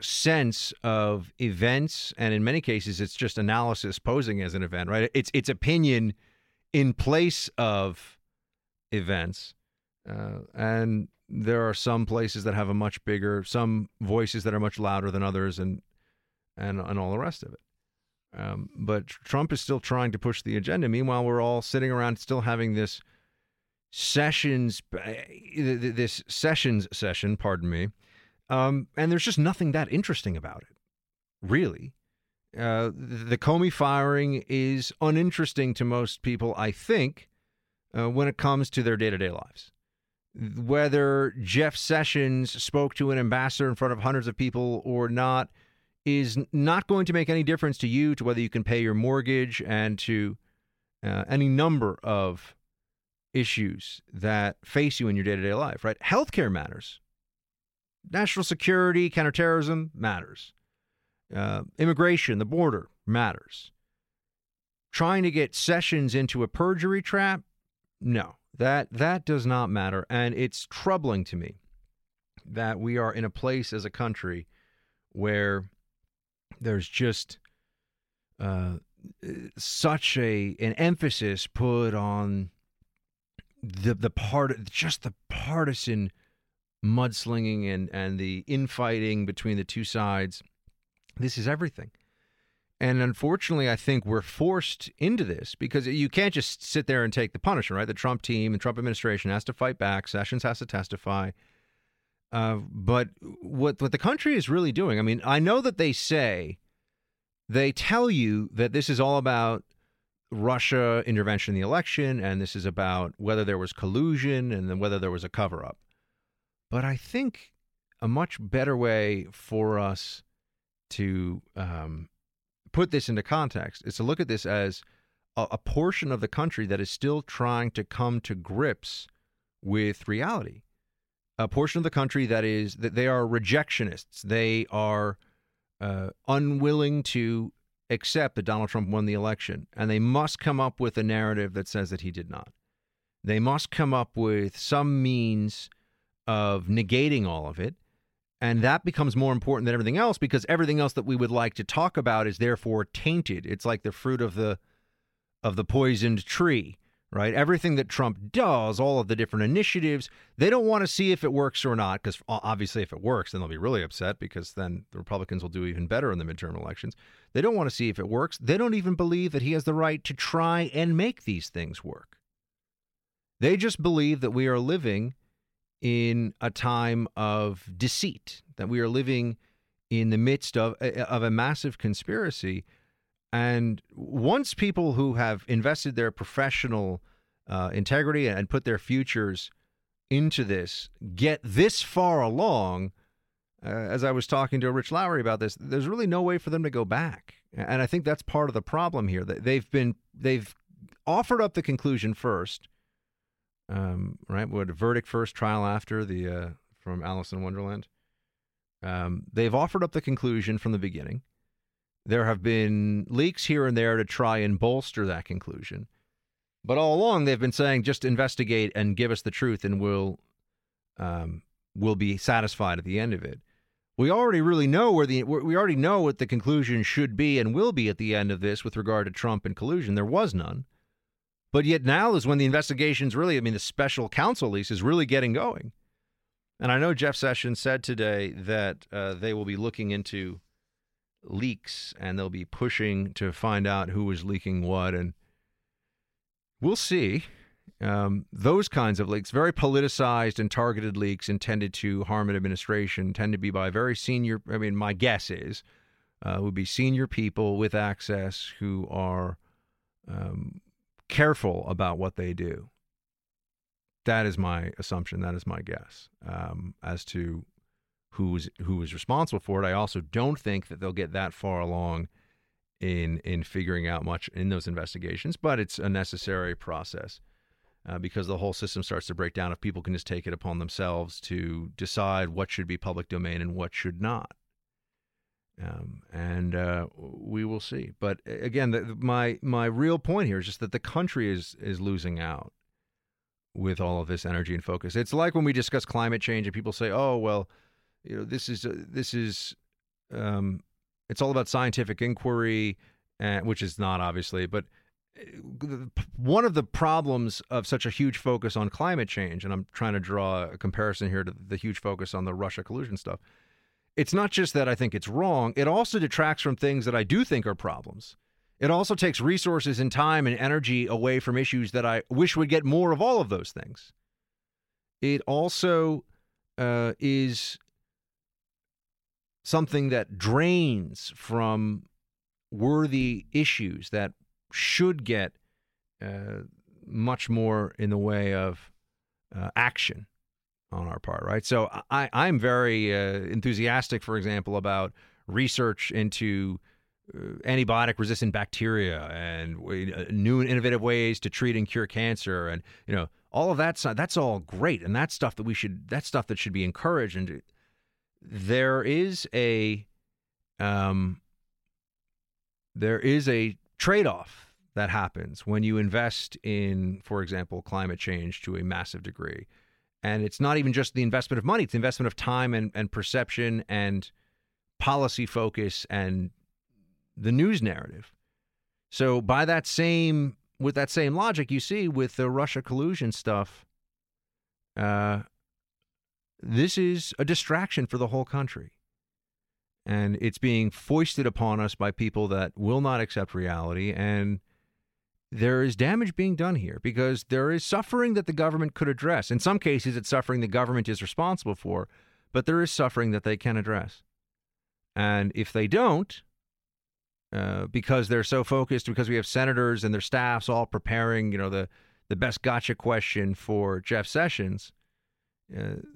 sense of events, and in many cases, it's just analysis posing as an event, right? It's opinion in place of events, and there are some places that have some voices that are much louder than others, and all the rest of it. But Trump is still trying to push the agenda. Meanwhile, we're all sitting around still having this Sessions session, pardon me. And there's just nothing that interesting about it, really. The Comey firing is uninteresting to most people, I think, when it comes to their day-to-day lives. Whether Jeff Sessions spoke to an ambassador in front of hundreds of people or not is not going to make any difference to you, to whether you can pay your mortgage, and to any number of issues that face you in your day-to-day life, right? Healthcare matters. National security, counterterrorism matters. Immigration, the border matters. Trying to get Sessions into a perjury trap? No. That does not matter, and it's troubling to me that we are in a place as a country where there's just such an emphasis put on the partisan mudslinging and the infighting between the two sides. This is everything. And unfortunately, I think we're forced into this because you can't just sit there and take the punishment, right? The Trump team and Trump administration has to fight back. Sessions has to testify. But what the country is really doing, I mean, I know that they say, they tell you that this is all about Russia intervention in the election, and this is about whether there was collusion and then whether there was a cover-up. But I think a much better way for us to put this into context is to look at this as a portion of the country that is still trying to come to grips with reality. A portion of the country that they are rejectionists. They are unwilling to accept that Donald Trump won the election, and they must come up with a narrative that says that he did not. They must come up with some means of negating all of it, and that becomes more important than everything else because everything else that we would like to talk about is therefore tainted. It's like the fruit of the poisoned tree, right? Everything that Trump does, all of the different initiatives, they don't want to see if it works or not, because obviously if it works, then they'll be really upset because then the Republicans will do even better in the midterm elections. They don't want to see if it works. They don't even believe that he has the right to try and make these things work. They just believe that we are living in a time of deceit, that we are living in the midst of a massive conspiracy. And once people who have invested their professional integrity and put their futures into this get this far along, as I was talking to Rich Lowry about this, there's really no way for them to go back. And I think that's part of the problem here. They've offered up the conclusion first. Right? What a verdict first, trial after from Alice in Wonderland. They've offered up the conclusion from the beginning. There have been leaks here and there to try and bolster that conclusion. But all along, they've been saying, just investigate and give us the truth and we'll be satisfied at the end of it. We already really know we already know what the conclusion should be and will be at the end of this with regard to Trump and collusion. There was none. But yet now is when the investigations the special counsel lease is really getting going. And I know Jeff Sessions said today that they will be looking into leaks and they'll be pushing to find out who was leaking what. And we'll see those kinds of leaks, very politicized and targeted leaks intended to harm an administration, tend to be by very senior. I mean, my guess is would be senior people with access who are careful about what they do. That is my assumption. That is my guess as to who is responsible for it. I also don't think that they'll get that far along in figuring out much in those investigations, but it's a necessary process because the whole system starts to break down if people can just take it upon themselves to decide what should be public domain and what should not. And we will see. But again, my real point here is just that the country is losing out with all of this energy and focus. It's like when we discuss climate change and people say, "Oh, well, you know, this is it's all about scientific inquiry," which is not obviously. But one of the problems of such a huge focus on climate change, and I'm trying to draw a comparison here to the huge focus on the Russia collusion stuff. It's not just that I think it's wrong. It also detracts from things that I do think are problems. It also takes resources and time and energy away from issues that I wish would get more of all of those things. It also is something that drains from worthy issues that should get much more in the way of action on our part, right? So I'm very enthusiastic, for example, about research into antibiotic-resistant bacteria and new and innovative ways to treat and cure cancer, and all of that. That's all great, and that's stuff that should be encouraged. And there is a trade-off that happens when you invest in, for example, climate change to a massive degree. And it's not even just the investment of money, it's the investment of time and perception and policy focus and the news narrative. So with that same logic, you see with the Russia collusion stuff, this is a distraction for the whole country. And it's being foisted upon us by people that will not accept reality. And there is damage being done here because there is suffering that the government could address. In some cases, it's suffering the government is responsible for, but there is suffering that they can address. And if they don't, because they're so focused, because we have senators and their staffs all preparing, you know, the best gotcha question for Jeff Sessions,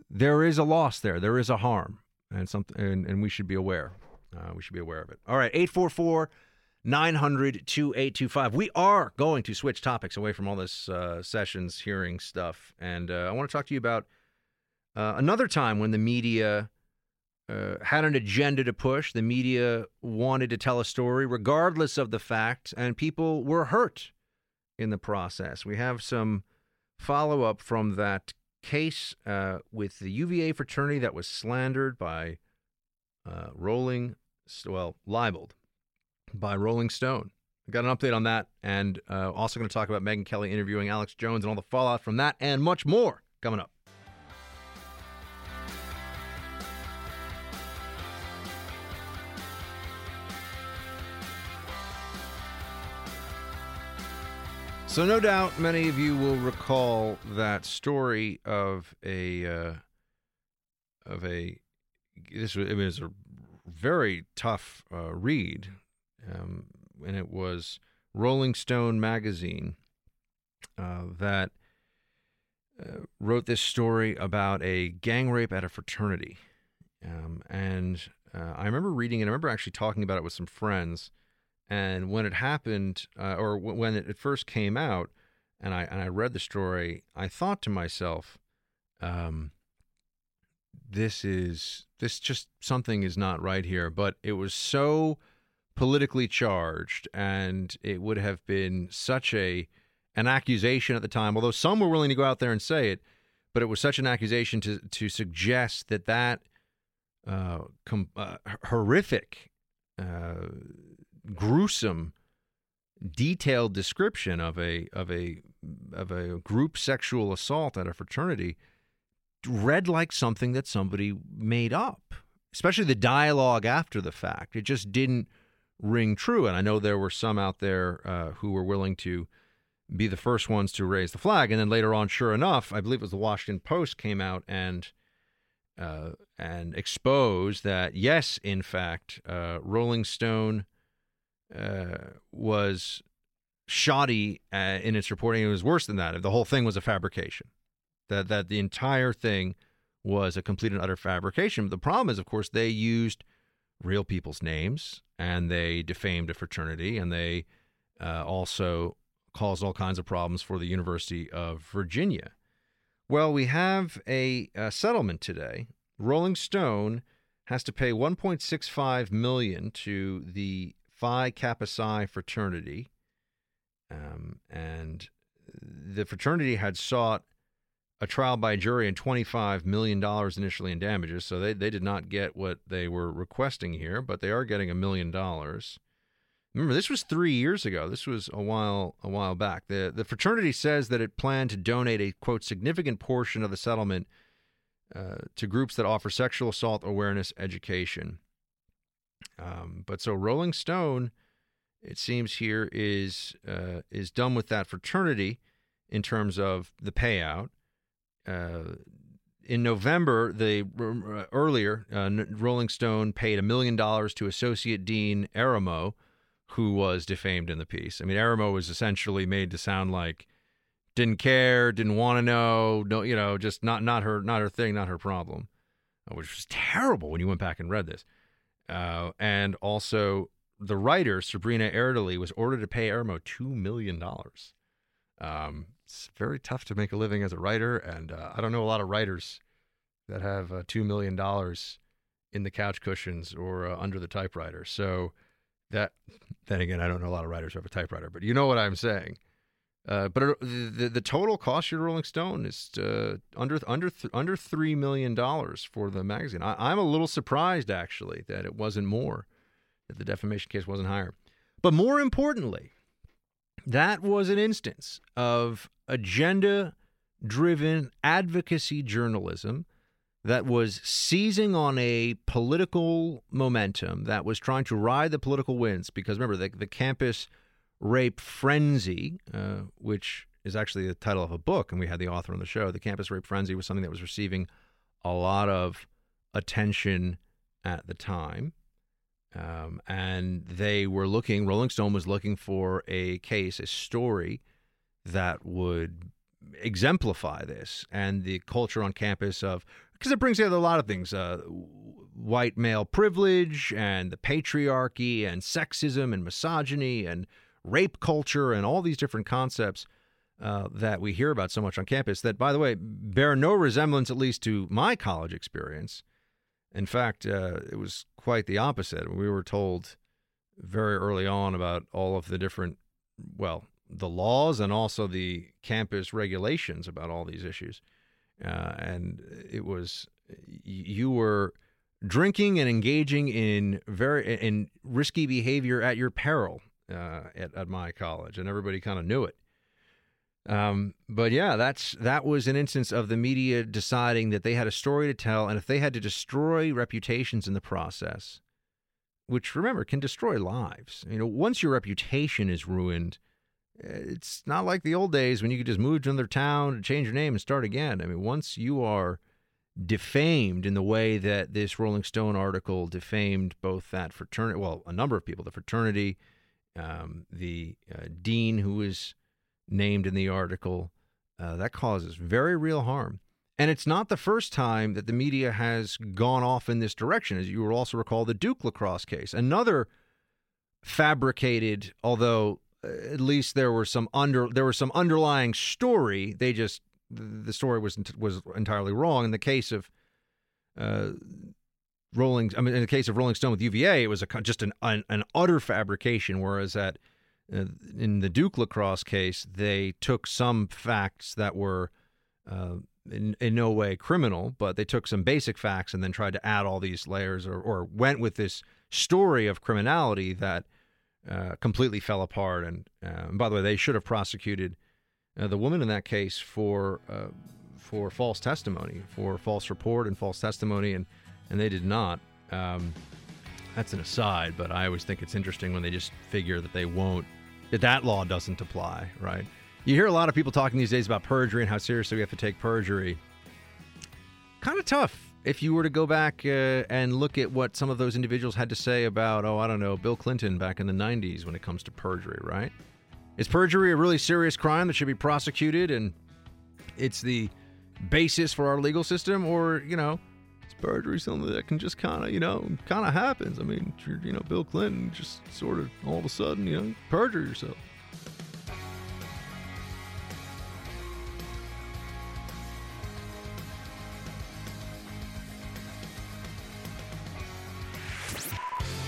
there is a loss there. There is a harm. And something, and we should be aware. We should be aware of it. All right, 844-900-2825. We are going to switch topics away from all this Sessions hearing stuff, and I want to talk to you about another time when the media had an agenda to push. The media wanted to tell a story, regardless of the facts, and people were hurt in the process. We have some follow-up from that case with the UVA fraternity that was slandered by libeled by Rolling Stone. I got an update on that, and also going to talk about Megyn Kelly interviewing Alex Jones and all the fallout from that and much more coming up. So no doubt many of you will recall that story of it was a very tough read, and it was Rolling Stone magazine that wrote this story about a gang rape at a fraternity, and I remember reading it. I remember actually talking about it with some friends. And when it happened, when it first came out, and I read the story, I thought to myself, "This something is not right here." But it was so politically charged, and it would have been such an accusation at the time. Although some were willing to go out there and say it, but it was such an accusation to suggest that horrific. Gruesome, detailed description of a group sexual assault at a fraternity read like something that somebody made up. Especially the dialogue after the fact, it just didn't ring true. And I know there were some out there who were willing to be the first ones to raise the flag. And then later on, sure enough, I believe it was the Washington Post came out and exposed that yes, in fact, Rolling Stone. Was shoddy in its reporting. It was worse than that. The whole thing was a fabrication. That the entire thing was a complete and utter fabrication. But the problem is, of course, they used real people's names and they defamed a fraternity and they also caused all kinds of problems for the University of Virginia. Well, we have a settlement today. Rolling Stone has to pay $1.65 million to the Phi Kappa Psi fraternity, and the fraternity had sought a trial by jury and $25 million initially in damages, so they did not get what they were requesting here, but they are getting $1 million. Remember, this was 3 years ago. This was a while back. The fraternity says that it planned to donate a, quote, significant portion of the settlement to groups that offer sexual assault awareness education. But so Rolling Stone, it seems here, is done with that fraternity in terms of the payout. In November, Rolling Stone paid $1 million to Associate Dean Eramo, who was defamed in the piece. I mean, Eramo was essentially made to sound like didn't care, didn't want to know, no, you know, just not her thing, not her problem, which was terrible when you went back and read this. And also, the writer, Sabrina Erdely, was ordered to pay Eramo $2 million. It's very tough to make a living as a writer, and I don't know a lot of writers that have $2 million in the couch cushions or under the typewriter. So, then again, I don't know a lot of writers who have a typewriter, but you know what I'm saying. But the total cost of Rolling Stone is under $3 million for the magazine. I'm a little surprised, actually, that it wasn't more, that the defamation case wasn't higher. But more importantly, that was an instance of agenda-driven advocacy journalism that was seizing on a political momentum, that was trying to ride the political winds. Because remember, the campus rape frenzy, which is actually the title of a book, and we had the author on the show, the campus rape frenzy was something that was receiving a lot of attention at the time. And they were looking, Rolling Stone was looking for a case, a story that would exemplify this and the culture on campus of, because it brings together a lot of things, white male privilege and the patriarchy and sexism and misogyny and rape culture and all these different concepts that we hear about so much on campus that, by the way, bear no resemblance, at least to my college experience. In fact, it was quite the opposite. We were told very early on about all of the different, well, the laws and also the campus regulations about all these issues. And it was, you were drinking and engaging in risky behavior at your peril at my college, and everybody kind of knew it. But yeah, that was an instance of the media deciding that they had a story to tell, and if they had to destroy reputations in the process, which, remember, can destroy lives. You know, once your reputation is ruined, it's not like the old days when you could just move to another town and change your name and start again. I mean, once you are defamed in the way that this Rolling Stone article defamed both that fraternity, well, a number of people, the fraternity, the dean who is named in the article, that causes very real harm. And it's not the first time that the media has gone off in this direction. As you will also recall, the Duke lacrosse case, another fabricated, although at least there was some underlying story. They just, the story was entirely wrong. In the case of Rolling Stone with UVA, it was just an utter fabrication. Whereas that, in the Duke lacrosse case, they took some facts that were in no way criminal, but they took some basic facts and then tried to add all these layers or went with this story of criminality that completely fell apart. And by the way, they should have prosecuted the woman in that case for false testimony, for false report and false testimony, and they did not. That's an aside, but I always think it's interesting when they just figure that they won't, that law doesn't apply, right? You hear a lot of people talking these days about perjury and how seriously we have to take perjury. Kind of tough if you were to go back and look at what some of those individuals had to say about, oh, I don't know, Bill Clinton back in the 90s when it comes to perjury, right? Is perjury a really serious crime that should be prosecuted and it's the basis for our legal system? Or, you know, is perjury something that can just kind of happens? I mean, Bill Clinton just sort of all of a sudden, perjure yourself.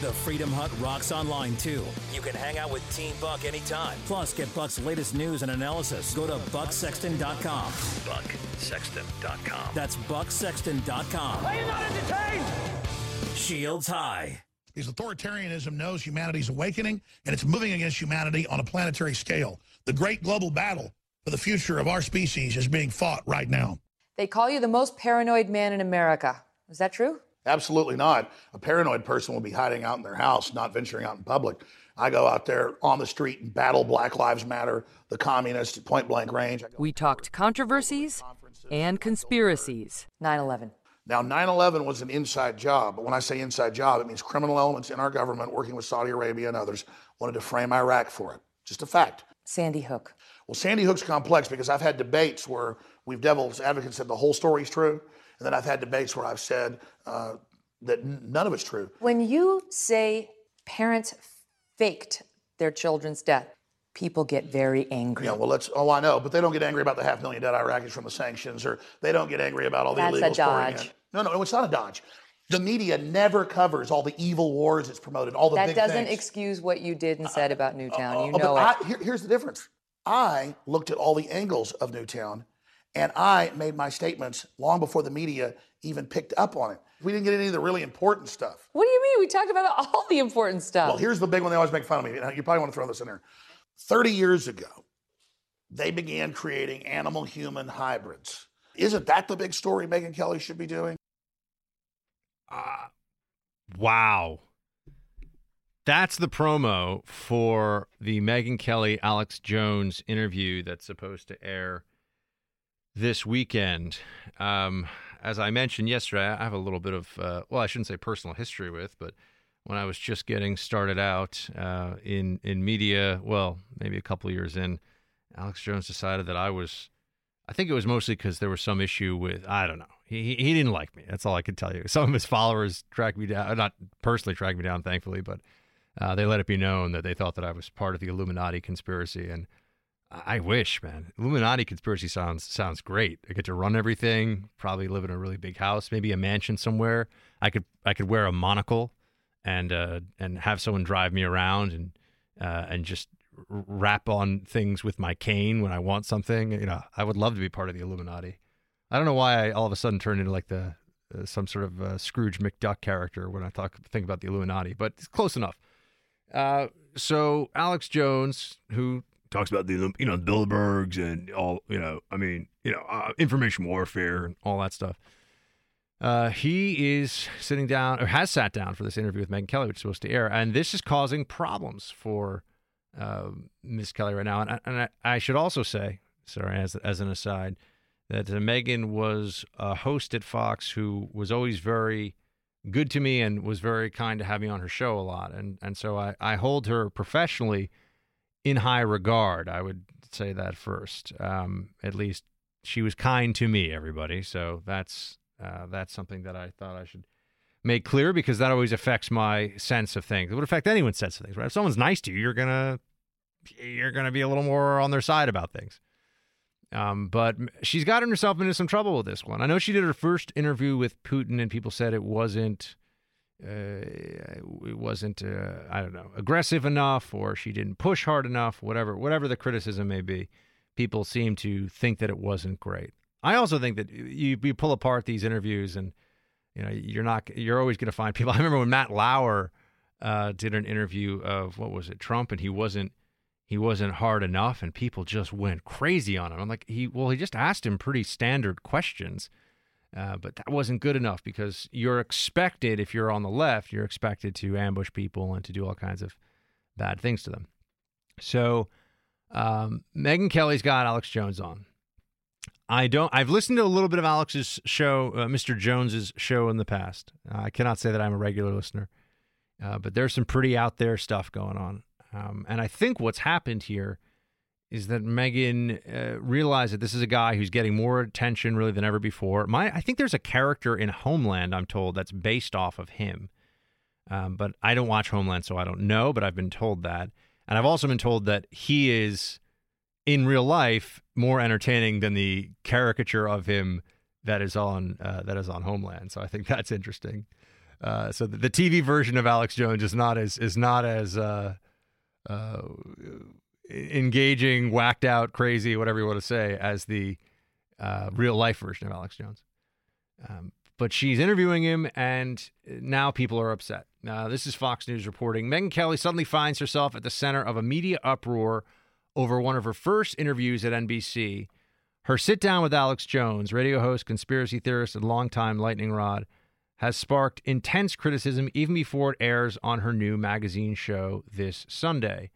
The Freedom Hut rocks online, too. You can hang out with Team Buck anytime. Plus, get Buck's latest news and analysis. Go to BuckSexton.com. BuckSexton.com. That's BuckSexton.com. Are you not entertained? Shields high. Because authoritarianism knows humanity's awakening, and it's moving against humanity on a planetary scale. The great global battle for the future of our species is being fought right now. They call you the most paranoid man in America. Is that true? Absolutely not. A paranoid person will be hiding out in their house, not venturing out in public. I go out there on the street and battle Black Lives Matter, the communists, point blank range. We talked controversies and conspiracies. 9/11. Now, 9/11 was an inside job, but when I say inside job, it means criminal elements in our government working with Saudi Arabia and others wanted to frame Iraq for it. Just a fact. Sandy Hook. Well, Sandy Hook's complex because I've had debates where we've devil's advocates said the whole story's true. And then I've had debates where I've said that none of it's true. When you say parents faked their children's death, people get very angry. Yeah, well, I know, but they don't get angry about the 500,000 dead Iraqis from the sanctions, or they don't get angry about all the illegals. That's a dodge. No, it's not a dodge. The media never covers all the evil wars it's promoted, all the big things. That doesn't excuse what you did and said about Newtown. Here's the difference. I looked at all the angles of Newtown, and I made my statements long before the media even picked up on it. We didn't get any of the really important stuff. What do you mean? We talked about all the important stuff. Well, here's the big one they always make fun of me. You probably want to throw this in there. 30 years ago, they began creating animal-human hybrids. Isn't that the big story Megyn Kelly should be doing? Wow. That's the promo for the Megyn Kelly, Alex Jones interview that's supposed to air this weekend. As I mentioned yesterday, I have a little bit of, well, I shouldn't say personal history with, but when I was just getting started out in media, well, maybe a couple of years in, Alex Jones decided that I was, I think it was mostly because there was some issue with, I don't know. He didn't like me. That's all I can tell you. Some of his followers tracked me down, not personally tracked me down, thankfully, but they let it be known that they thought that I was part of the Illuminati conspiracy. And I wish, man. Illuminati conspiracy sounds great. I get to run everything, probably live in a really big house, maybe a mansion somewhere. I could wear a monocle and have someone drive me around and just rap on things with my cane when I want something. You know, I would love to be part of the Illuminati. I don't know why I all of a sudden turned into like the some sort of Scrooge McDuck character when I think about the Illuminati, but it's close enough. So Alex Jones, who talks about the, you know, Bilderbergs and all, you know, I mean, you know, information warfare and all that stuff. He is sitting down or has sat down for this interview with Megyn Kelly, which is supposed to air. And this is causing problems for Ms. Kelly right now. And I should also say, sorry, as an aside, that Megyn was a host at Fox who was always very good to me and was very kind to have me on her show a lot. And so I hold her professionally in high regard. I would say that first. At least she was kind to me, everybody. So that's something that I thought I should make clear, because that always affects my sense of things. It would affect anyone's sense of things, right? If someone's nice to you, you're gonna be a little more on their side about things. But she's gotten herself into some trouble with this one. I know she did her first interview with Putin, and people said it wasn't I don't know, aggressive enough, or she didn't push hard enough, whatever the criticism may be. People seem to think that it wasn't great. I also think that you pull apart these interviews, and you know you're always going to find people. I remember when Matt Lauer did an interview of what was it, Trump, and he wasn't hard enough, and people just went crazy on him. I'm like, he just asked him pretty standard questions, but that wasn't good enough, because you're expected, if you're on the left, you're expected to ambush people and to do all kinds of bad things to them. So Megyn Kelly's got Alex Jones on. I've listened to a little bit of Alex's show, Mr. Jones's show in the past. I cannot say that I'm a regular listener, but there's some pretty out there stuff going on. And I think what's happened here is that Megyn realized that this is a guy who's getting more attention really than ever before. I think there's a character in Homeland, I'm told, that's based off of him. But I don't watch Homeland, so I don't know, but I've been told that. And I've also been told that he is, in real life, more entertaining than the caricature of him that is on Homeland. So I think that's interesting. So the TV version of Alex Jones is not as engaging, whacked out, crazy, whatever you want to say, as the real life version of Alex Jones. But she's interviewing him, and now people are upset. This is Fox News reporting. Megyn Kelly suddenly finds herself at the center of a media uproar over one of her first interviews at NBC. Her sit-down with Alex Jones, radio host, conspiracy theorist, and longtime lightning rod, has sparked intense criticism even before it airs on her new magazine show this Sunday.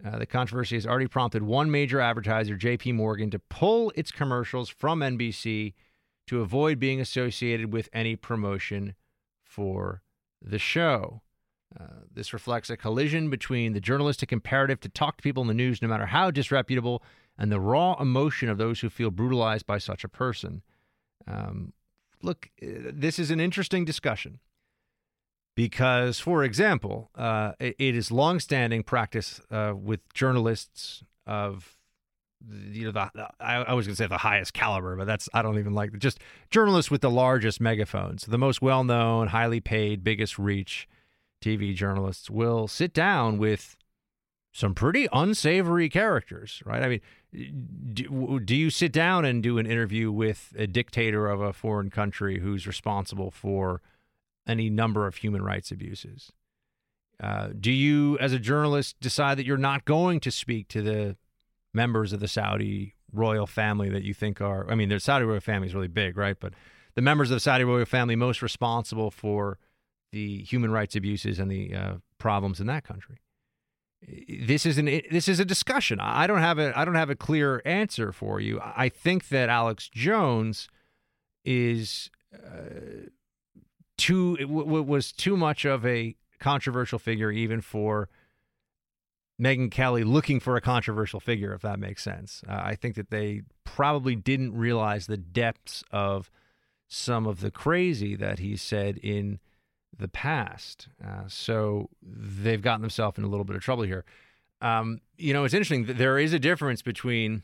The controversy has already prompted one major advertiser, J.P. Morgan, to pull its commercials from NBC to avoid being associated with any promotion for the show. This reflects a collision between the journalistic imperative to talk to people in the news, no matter how disreputable, and the raw emotion of those who feel brutalized by such a person. Look, this is an interesting discussion because, for example, it is longstanding practice with journalists of, you know, I was going to say the highest caliber, but I don't even like just journalists with the largest megaphones, the most well-known, highly paid, biggest reach TV journalists will sit down with some pretty unsavory characters, right? I mean, do you sit down and do an interview with a dictator of a foreign country who's responsible for any number of human rights abuses? Do you, as a journalist, decide that you're not going to speak to the members of the Saudi royal family that you think are, I mean, the Saudi royal family is really big, right? But the members of the Saudi royal family most responsible for the human rights abuses and the problems in that country. This is a discussion. I don't have a clear answer for you. I think that Alex Jones is was too much of a controversial figure, even for Megyn Kelly looking for a controversial figure, if that makes sense. I think that they probably didn't realize the depths of some of the crazy that he said in the past. So they've gotten themselves in a little bit of trouble here. It's interesting that there is a difference between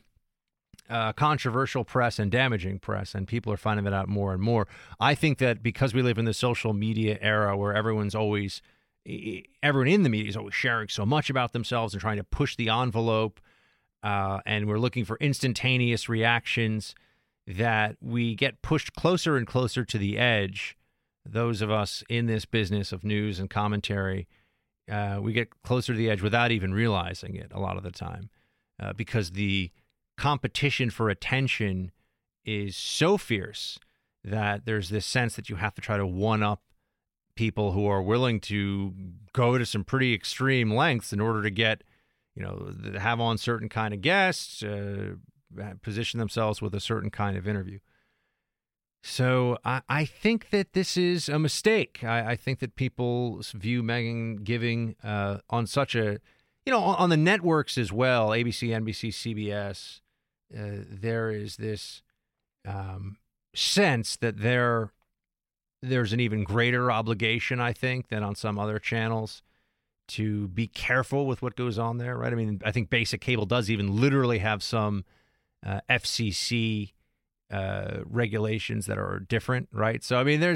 controversial press and damaging press, and people are finding that out more and more. I think that because we live in the social media era where everyone in the media is always sharing so much about themselves and trying to push the envelope, and we're looking for instantaneous reactions, that we get pushed closer and closer to the edge. Those of us in this business of news and commentary, we get closer to the edge without even realizing it a lot of the time, because the competition for attention is so fierce that there's this sense that you have to try to one-up people who are willing to go to some pretty extreme lengths in order to get, have on certain kind of guests, position themselves with a certain kind of interview. So I think that this is a mistake. I think that people view Megyn giving on such a, on the networks as well, ABC, NBC, CBS, there is this sense that there's an even greater obligation, I think, than on some other channels to be careful with what goes on there, right? I mean, I think basic cable does even literally have some FCC regulations that are different, right? So, then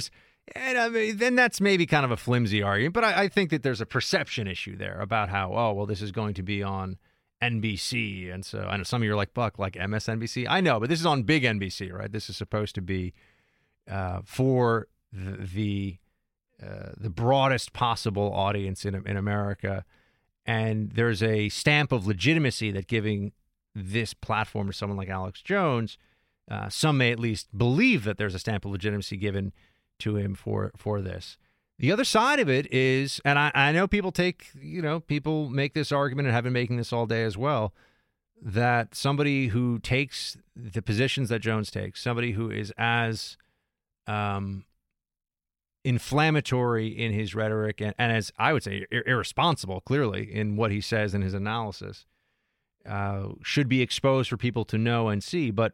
that's maybe kind of a flimsy argument, but I think that there's a perception issue there about how, this is going to be on NBC. And so I know some of you are like, Buck, like MSNBC. I know, but this is on big NBC, right? This is supposed to be for the broadest possible audience in America. And there's a stamp of legitimacy that giving this platform to someone like Alex Jones, some may at least believe that there's a stamp of legitimacy given to him for this. The other side of it is, and I know people make this argument and have been making this all day as well, that somebody who takes the positions that Jones takes, somebody who is as inflammatory in his rhetoric and as, I would say, irresponsible, clearly, in what he says and his analysis, should be exposed for people to know and see. But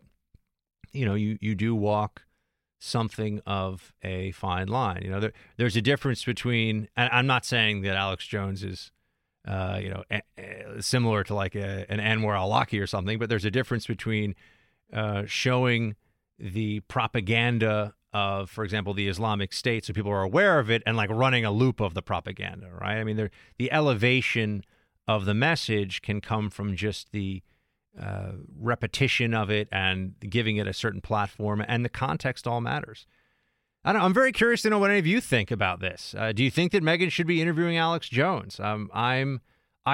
you do walk something of a fine line. There's a difference between, and I'm not saying that Alex Jones is, similar to like an Anwar al-Awlaki or something, but there's a difference between showing the propaganda of, for example, the Islamic State, so people are aware of it, and like running a loop of the propaganda, right? I mean, the elevation of the message can come from just the repetition of it and giving it a certain platform, and the context all matters. I'm very curious to know what any of you think about this. Do you think that Megyn should be interviewing Alex Jones? I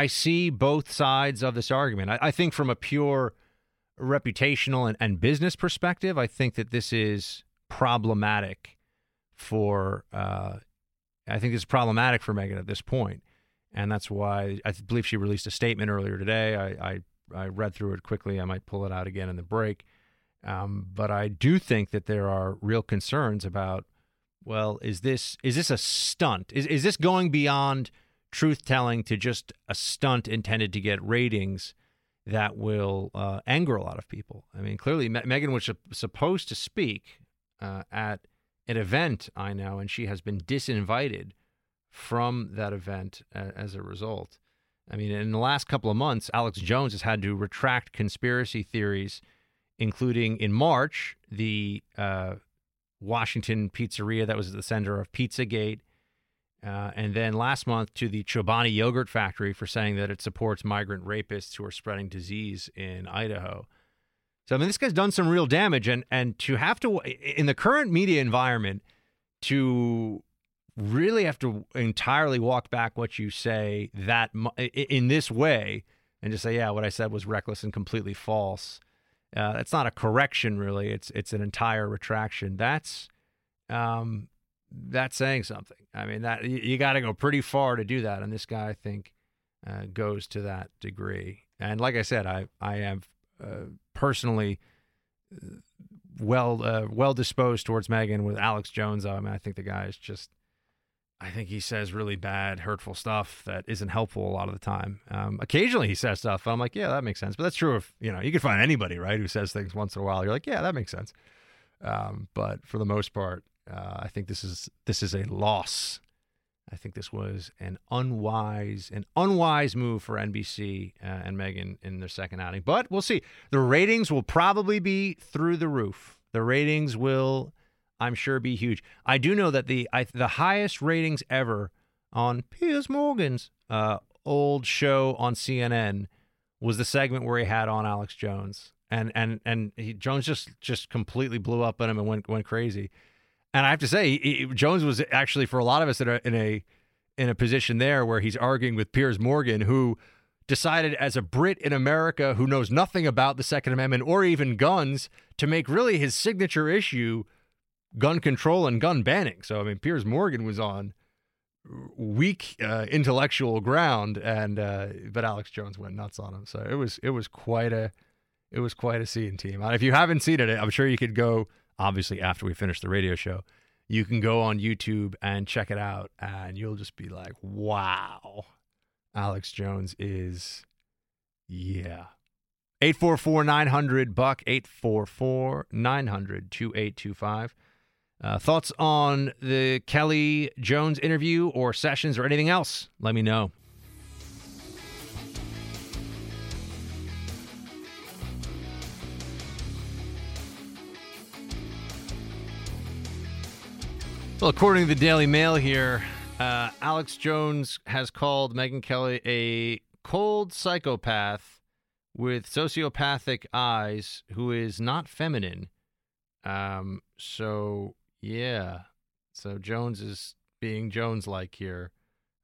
see both sides of this argument. I think from a pure reputational and business perspective, I think that this is problematic for Megyn at this point. And that's why I believe she released a statement earlier today. I read through it quickly. I might pull it out again in the break. But I do think that there are real concerns about, is this a stunt? Is this going beyond truth-telling to just a stunt intended to get ratings that will anger a lot of people? I mean, clearly, Megyn was supposed to speak at an event, I know, and she has been disinvited from that event as a result. I mean, in the last couple of months, Alex Jones has had to retract conspiracy theories, including in March, the Washington pizzeria that was at the center of Pizzagate, and then last month to the Chobani yogurt factory for saying that it supports migrant rapists who are spreading disease in Idaho. So, I mean, this guy's done some real damage, and to have to, in the current media environment, to really have to entirely walk back what you say that in this way and just say, yeah, what I said was reckless and completely false. That's not a correction, really. It's an entire retraction. That's that's saying something. I mean, that you got to go pretty far to do that. And this guy, I think, goes to that degree. And like I said, I am personally well disposed towards Megyn. With Alex Jones, I mean, I think the guy is just, I think he says really bad, hurtful stuff that isn't helpful a lot of the time. Occasionally he says stuff. I'm like, yeah, that makes sense. But that's true if, you know, you can find anybody, right, who says things once in a while. You're like, yeah, that makes sense. But for the most part, I think this is a loss. I think this was an unwise move for NBC and Megyn in their second outing. But we'll see. The ratings will probably be through the roof. The ratings will, I'm sure, be huge. I do know that the highest ratings ever on Piers Morgan's old show on CNN was the segment where he had on Alex Jones, and Jones just completely blew up at him and went crazy. And I have to say, Jones was actually, for a lot of us that are in a position there where he's arguing with Piers Morgan, who decided as a Brit in America who knows nothing about the Second Amendment or even guns to make really his signature issue gun control and gun banning. So, I mean, Piers Morgan was on weak intellectual ground, but Alex Jones went nuts on him. So it was quite a scene, team. If you haven't seen it, I'm sure you could go. Obviously, after we finish the radio show, you can go on YouTube and check it out, and you'll just be like, wow, Alex Jones is, yeah. 844-900-BUCK, 844-900-2825. Thoughts on the Kelly-Jones interview or Sessions or anything else? Let me know. Well, according to the Daily Mail here, Alex Jones has called Megyn Kelly a cold psychopath with sociopathic eyes who is not feminine. So Jones is being Jones-like here,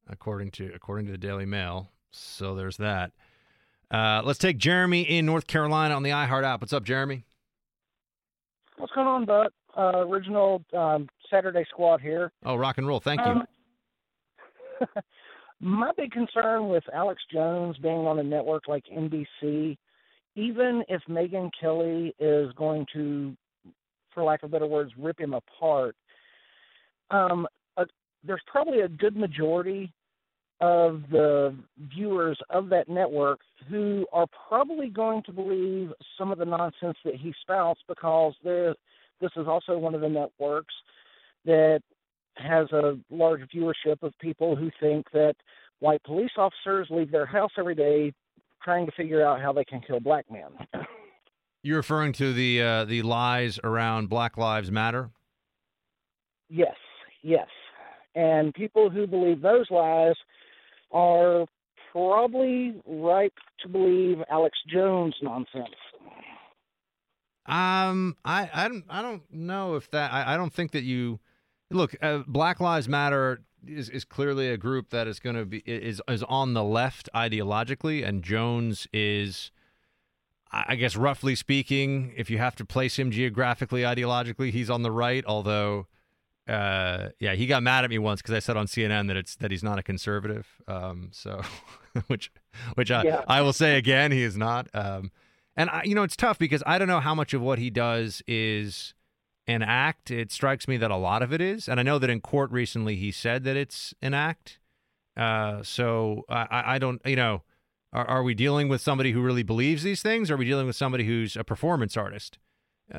according to the Daily Mail. So there's that. Let's take Jeremy in North Carolina on the iHeart app. What's up, Jeremy? What's going on, bud? Original Saturday Squad here. Oh, rock and roll. Thank you. My big concern with Alex Jones being on a network like NBC, even if Megyn Kelly is going to, for lack of better words, rip him apart, there's probably a good majority of the viewers of that network who are probably going to believe some of the nonsense that he spouts, because this is also one of the networks that has a large viewership of people who think that white police officers leave their house every day trying to figure out how they can kill black men. You're referring to the lies around Black Lives Matter? Yes. And people who believe those lies are probably ripe to believe Alex Jones nonsense. I don't think Black Lives Matter is clearly a group that is going to be, is on the left ideologically. And Jones is, I guess, roughly speaking, if you have to place him geographically, ideologically, he's on the right. Although, he got mad at me once because I said on CNN that he's not a conservative. I will say again, he is not. And, it's tough because I don't know how much of what he does is an act. It strikes me that a lot of it is. And I know that in court recently he said that it's an act. So I don't, are we dealing with somebody who really believes these things? Or are we dealing with somebody who's a performance artist?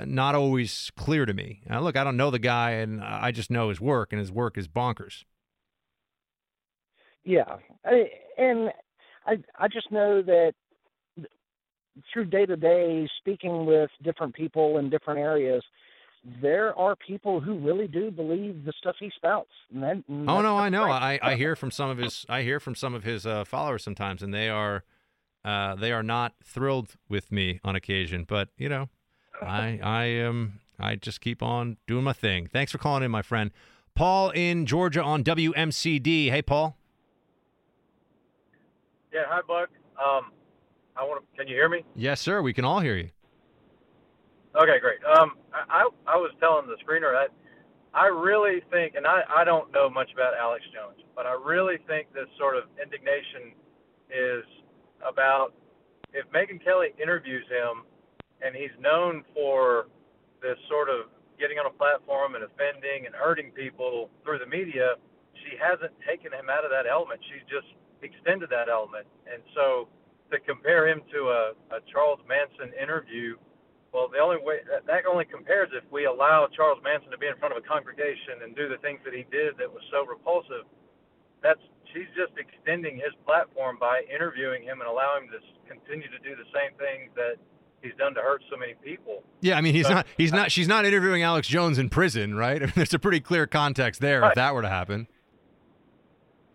Not always clear to me. Look, I don't know the guy, and I just know his work, and his work is bonkers. Yeah. I just know that through day-to-day speaking with different people in different areas, there are people who really do believe the stuff he spouts. I know. I hear from some of his followers sometimes, and they are not thrilled with me on occasion. But I just keep on doing my thing. Thanks for calling in, my friend. Paul in Georgia on WMCD. Hey, Paul. Yeah. Hi, Buck. Can you hear me? Yes, sir. We can all hear you. Okay, great. I was telling the screener that I really think, and I don't know much about Alex Jones, but I really think this sort of indignation is about if Megyn Kelly interviews him and he's known for this sort of getting on a platform and offending and hurting people through the media, she hasn't taken him out of that element. She's just extended that element. And so to compare him to a Charles Manson interview, well, the only way that only compares if we allow Charles Manson to be in front of a congregation and do the things that he did that was so repulsive. She's just extending his platform by interviewing him and allowing him to continue to do the same things that he's done to hurt so many people. Yeah, I mean, she's not interviewing Alex Jones in prison, right? I mean, there's a pretty clear context there if that were to happen.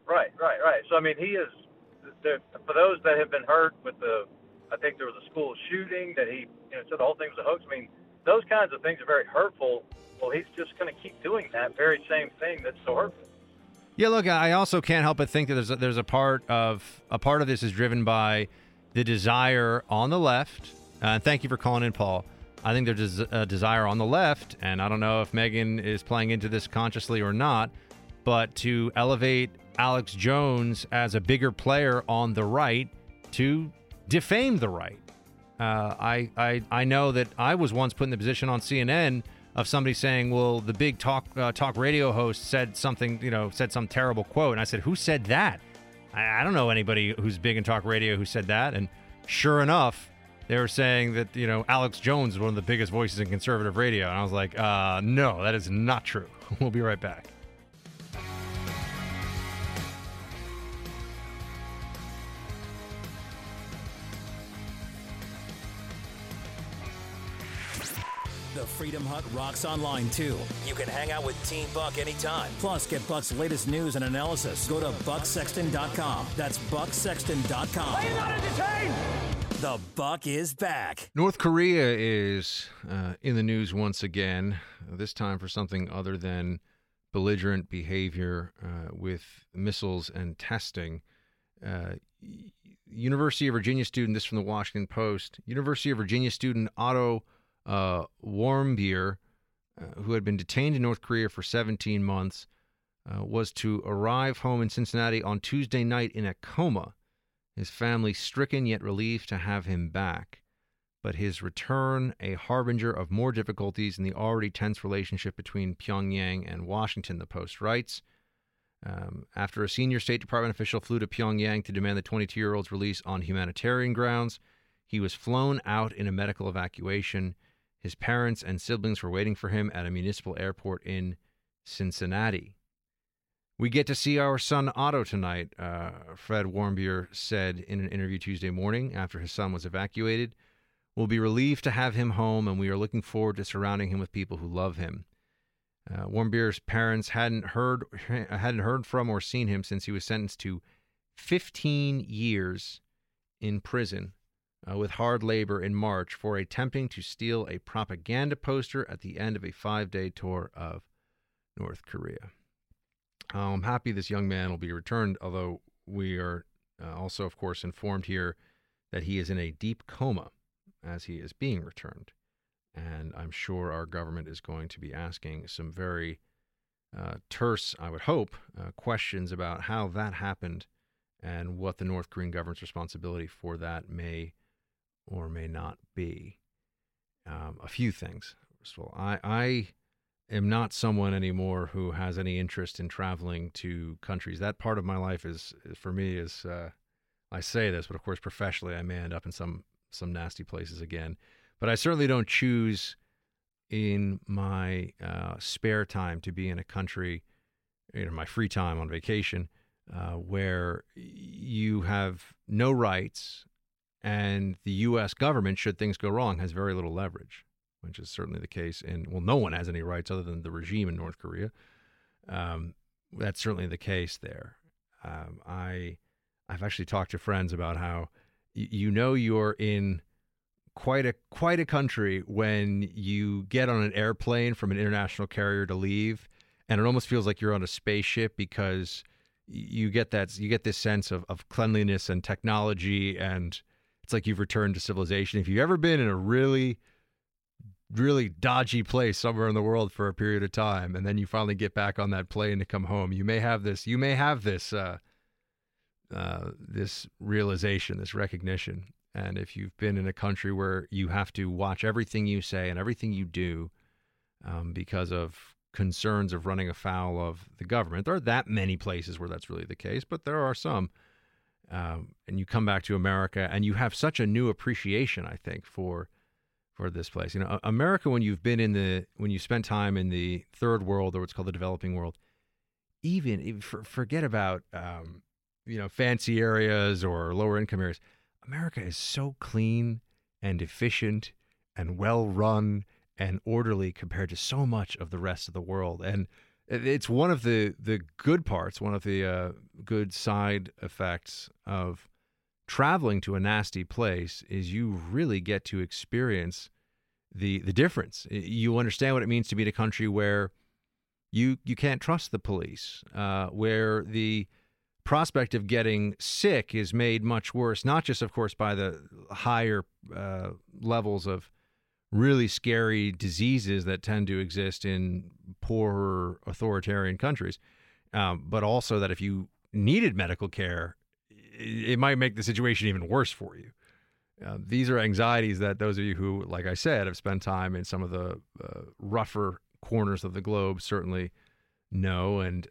Right. So, I mean, he is, for those that have been hurt with I think there was a school shooting that he, said the whole thing was a hoax. I mean, those kinds of things are very hurtful. Well, he's just going to keep doing that very same thing that's so hurtful. Yeah, look, I also can't help but think that there's a part of this is driven by the desire on the left. And thank you for calling in, Paul. I think there's a desire on the left, and I don't know if Megyn is playing into this consciously or not, but to elevate Alex Jones as a bigger player on the right to defame the right. I know that I was once put in the position on CNN of somebody saying, well, the big talk radio host said something, said some terrible quote. And I said, who said that? I don't know anybody who's big in talk radio who said that. And sure enough, they were saying that, Alex Jones is one of the biggest voices in conservative radio. And I was like, no, that is not true. We'll be right back. The Freedom Hut rocks online, too. You can hang out with Team Buck anytime. Plus, get Buck's latest news and analysis. Go to BuckSexton.com. That's BuckSexton.com. Are you not entertained? The Buck is back. North Korea is in the news once again, this time for something other than belligerent behavior with missiles and testing. University of Virginia student, this from the Washington Post, University of Virginia student Otto Warmbier, who had been detained in North Korea for 17 months, was to arrive home in Cincinnati on Tuesday night in a coma. His family stricken yet relieved to have him back. But his return, a harbinger of more difficulties in the already tense relationship between Pyongyang and Washington, the Post writes. After a senior State Department official flew to Pyongyang to demand the 22-year-old's release on humanitarian grounds, he was flown out in a medical evacuation. His parents and siblings were waiting for him at a municipal airport in Cincinnati. We get to see our son Otto tonight, Fred Warmbier said in an interview Tuesday morning after his son was evacuated. We'll be relieved to have him home, and we are looking forward to surrounding him with people who love him. Warmbier's parents hadn't heard from or seen him since he was sentenced to 15 years in prison. With hard labor in March for attempting to steal a propaganda poster at the end of a 5-day tour of North Korea. I'm happy this young man will be returned, although we are also, of course, informed here that he is in a deep coma as he is being returned. And I'm sure our government is going to be asking some very terse, I would hope, questions about how that happened and what the North Korean government's responsibility for that may or may not be. A few things. First of all, I am not someone anymore who has any interest in traveling to countries. That part of my life is for me, I say this, but of course professionally I may end up in some nasty places again. But I certainly don't choose in my spare time to be in a country, my free time on vacation, where you have no rights, and the U.S. government, should things go wrong, has very little leverage, which is certainly the case. And, well, no one has any rights other than the regime in North Korea. That's certainly the case there. I've actually talked to friends about how you're in quite a country when you get on an airplane from an international carrier to leave, and it almost feels like you're on a spaceship because you get this sense of cleanliness and technology, and it's like you've returned to civilization. If you've ever been in a really really dodgy place somewhere in the world for a period of time, and then you finally get back on that plane to come home. You may have this this realization, this recognition. And if you've been in a country where you have to watch everything you say and everything you do because of concerns of running afoul of the government, there are that many places where that's really the case, but there are some. And you come back to America and you have such a new appreciation, I think, for this place. You know, America, when you've been when you spend time in the third world, or what's called the developing world, even forget about, you know, fancy areas or lower income areas. America is so clean and efficient and well run and orderly compared to so much of the rest of the world. And it's one of the good parts, one of the good side effects of traveling to a nasty place is you really get to experience the difference. You understand what it means to be in a country where you can't trust the police, where the prospect of getting sick is made much worse, not just, of course, by the higher levels of really scary diseases that tend to exist in poorer authoritarian countries, but also that if you needed medical care, it might make the situation even worse for you. These are anxieties that those of you who, like I said, have spent time in some of the rougher corners of the globe certainly know, and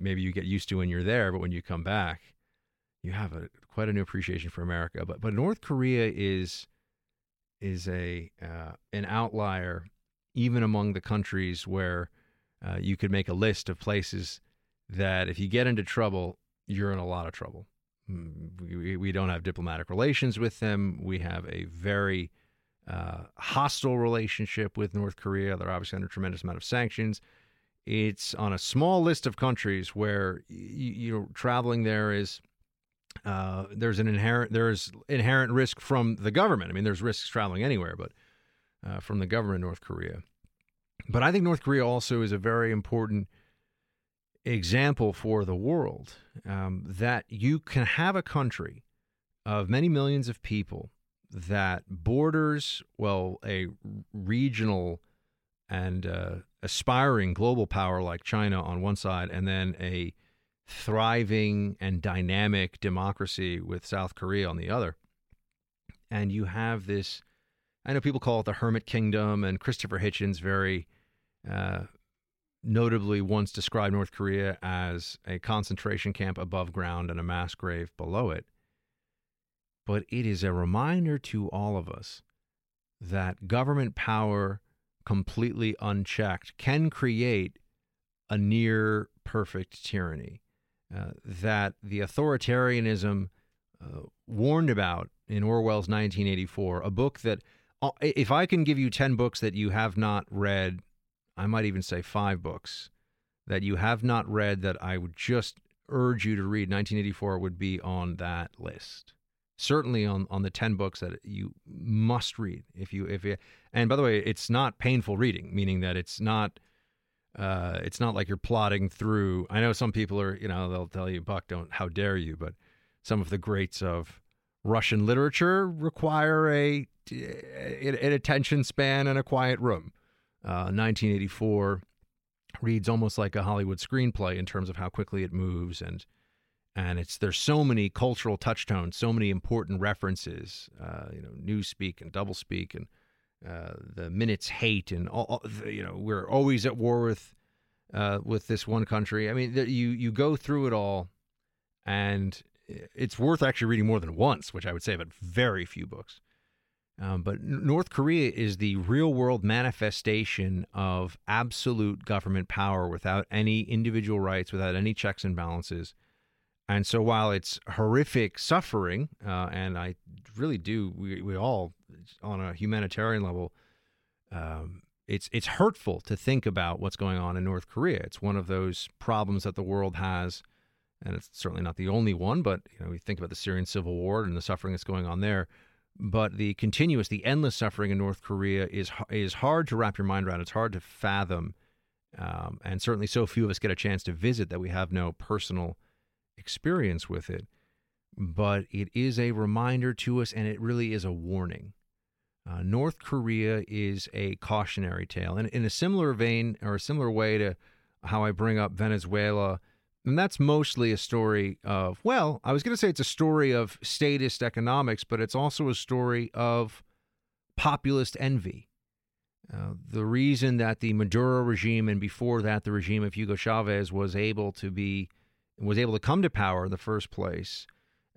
maybe you get used to when you're there, but when you come back, you have quite a new appreciation for America. But North Korea is an outlier, even among the countries where you could make a list of places that if you get into trouble, you're in a lot of trouble. We don't have diplomatic relations with them. We have a very hostile relationship with North Korea. They're obviously under a tremendous amount of sanctions. It's on a small list of countries where traveling there is there's inherent risk from the government. I mean, there's risks traveling anywhere, but from the government of North Korea. But I think North Korea also is a very important example for the world, that you can have a country of many millions of people that borders, well, a regional and aspiring global power like China on one side, and then a thriving and dynamic democracy with South Korea on the other. And you have this, I know people call it the Hermit Kingdom, and Christopher Hitchens very notably once described North Korea as a concentration camp above ground and a mass grave below it. But it is a reminder to all of us that government power completely unchecked can create a near perfect tyranny, that the authoritarianism warned about in Orwell's 1984, a book that if I can give you 10 books that you have not read, I might even say 5 books that you have not read that I would just urge you to read, 1984 would be on that list. Certainly on the 10 books that you must read. If you, and by the way, it's not painful reading, meaning that it's not like you're plodding through. I know some people are, they'll tell you, Buck, how dare you? But some of the greats of Russian literature require an attention span and a quiet room. 1984 reads almost like a Hollywood screenplay in terms of how quickly it moves and there's so many cultural touchstones, so many important references, newspeak and doublespeak, and the minutes hate, and all, we're always at war with this one country. I mean, you go through it all, and it's worth actually reading more than once, which I would say about very few books. But North Korea is the real-world manifestation of absolute government power without any individual rights, without any checks and balances. And so while it's horrific suffering, and I really do, we all, on a humanitarian level, it's hurtful to think about what's going on in North Korea. It's one of those problems that the world has, and it's certainly not the only one, but we think about the Syrian civil war and the suffering that's going on there. But the continuous, the endless suffering in North Korea is hard to wrap your mind around. It's hard to fathom, and certainly so few of us get a chance to visit that we have no personal experience with it, but it is a reminder to us, and it really is a warning North Korea is a cautionary tale. And in a similar vein, or a similar way to how I bring up Venezuela, and that's mostly a story of, well, I was going to say it's a story of statist economics, but it's also a story of populist envy. The reason that the Maduro regime, and before that the regime of Hugo Chavez, was able to come to power in the first place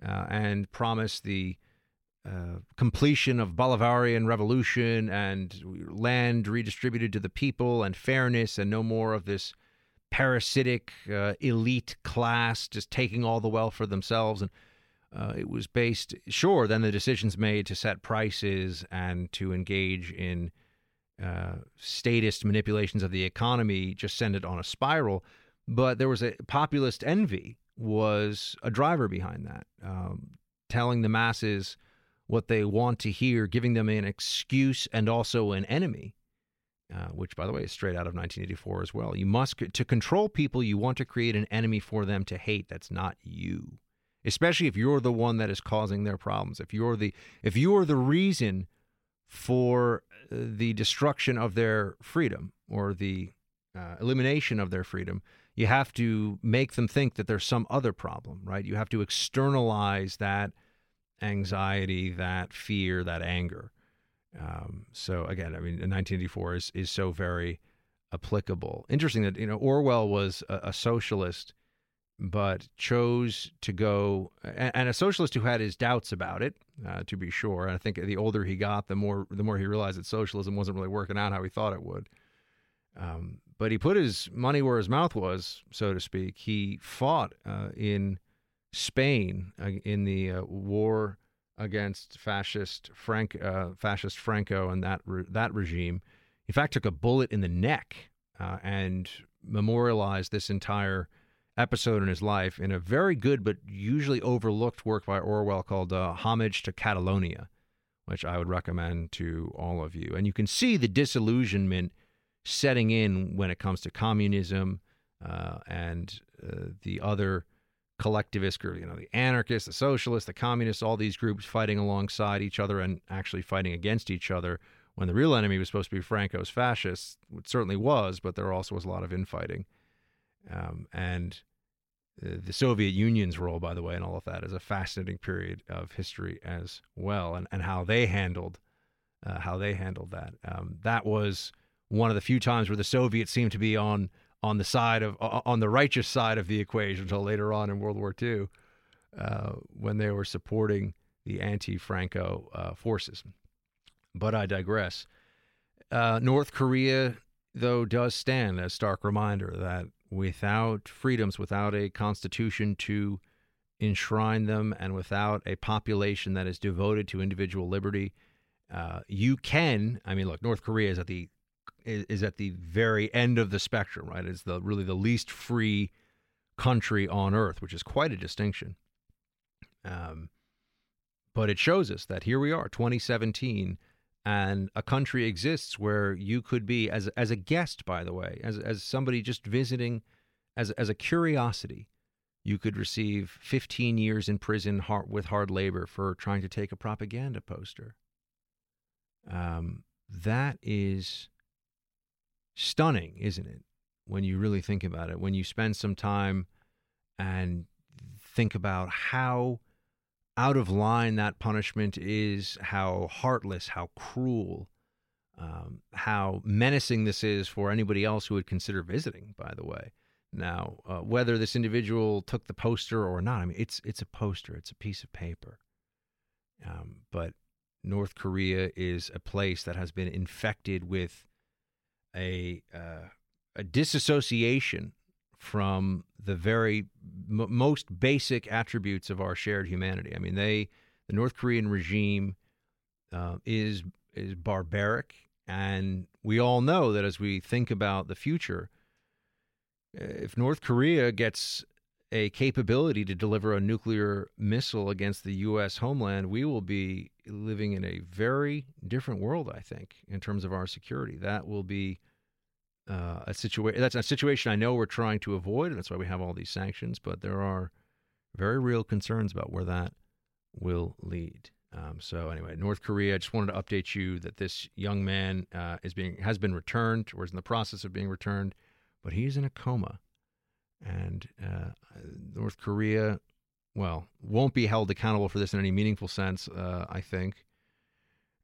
and promise the completion of Bolivarian revolution and land redistributed to the people and fairness and no more of this parasitic elite class just taking all the wealth for themselves. And it was based, sure, then the decisions made to set prices and to engage in statist manipulations of the economy just send it on a spiral. But there was a populist envy was a driver behind that, telling the masses what they want to hear, giving them an excuse and also an enemy, which, by the way, is straight out of 1984 as well. You must, to control people, you want to create an enemy for them to hate. That's not you, especially if you're the one that is causing their problems. If you are the reason for the destruction of their freedom or the elimination of their freedom, you have to make them think that there's some other problem, right? You have to externalize that anxiety, that fear, that anger. So again, I mean, 1984 is so very applicable. Interesting that, you know, Orwell was a socialist, but chose to go, and a socialist who had his doubts about it, to be sure. And I think the older he got, the more he realized that socialism wasn't really working out how he thought it would. But he put his money where his mouth was, so to speak. He fought in Spain in the war against fascist Franco and that regime. In fact, took a bullet in the neck and memorialized this entire episode in his life in a very good but usually overlooked work by Orwell called Homage to Catalonia, which I would recommend to all of you. And you can see the disillusionment setting in when it comes to communism and the other collectivist group, you know, the anarchists, the socialists, the communists, all these groups fighting alongside each other and actually fighting against each other when the real enemy was supposed to be Franco's fascists, which certainly was, but there also was a lot of infighting. And the Soviet Union's role, by the way, and all of that is a fascinating period of history as well, and how they handled that. That was one of the few times where the Soviets seemed to be on the side of on the righteous side of the equation until later on in World War II, when they were supporting the anti-Franco forces. But I digress. North Korea, though, does stand as stark reminder that without freedoms, without a constitution to enshrine them, and without a population that is devoted to individual liberty, you can. I mean, look, North Korea is at the very end of the spectrum, right? It's really the least free country on earth, which is quite a distinction. But it shows us that here we are, 2017, and a country exists where you could be, as a guest, by the way, as somebody just visiting, as a curiosity, you could receive 15 years in prison with hard labor for trying to take a propaganda poster. That is stunning, isn't it? When you really think about it, when you spend some time and think about how out of line that punishment is, how heartless, how cruel, how menacing this is for anybody else who would consider visiting, by the way. Now, whether this individual took the poster or not, I mean, it's a poster, it's a piece of paper. But North Korea is a place that has been infected with a disassociation from the very most basic attributes of our shared humanity. I mean, the North Korean regime is barbaric, and we all know that as we think about the future, if North Korea gets a capability to deliver a nuclear missile against the U.S. homeland, we will be living in a very different world, I think, in terms of our security. That will be a situation. That's a situation I know we're trying to avoid, and that's why we have all these sanctions. But there are very real concerns about where that will lead. So anyway, North Korea, I just wanted to update you that this young man has been returned or is in the process of being returned, but he's in a coma. And North Korea, well, won't be held accountable for this in any meaningful sense, I think.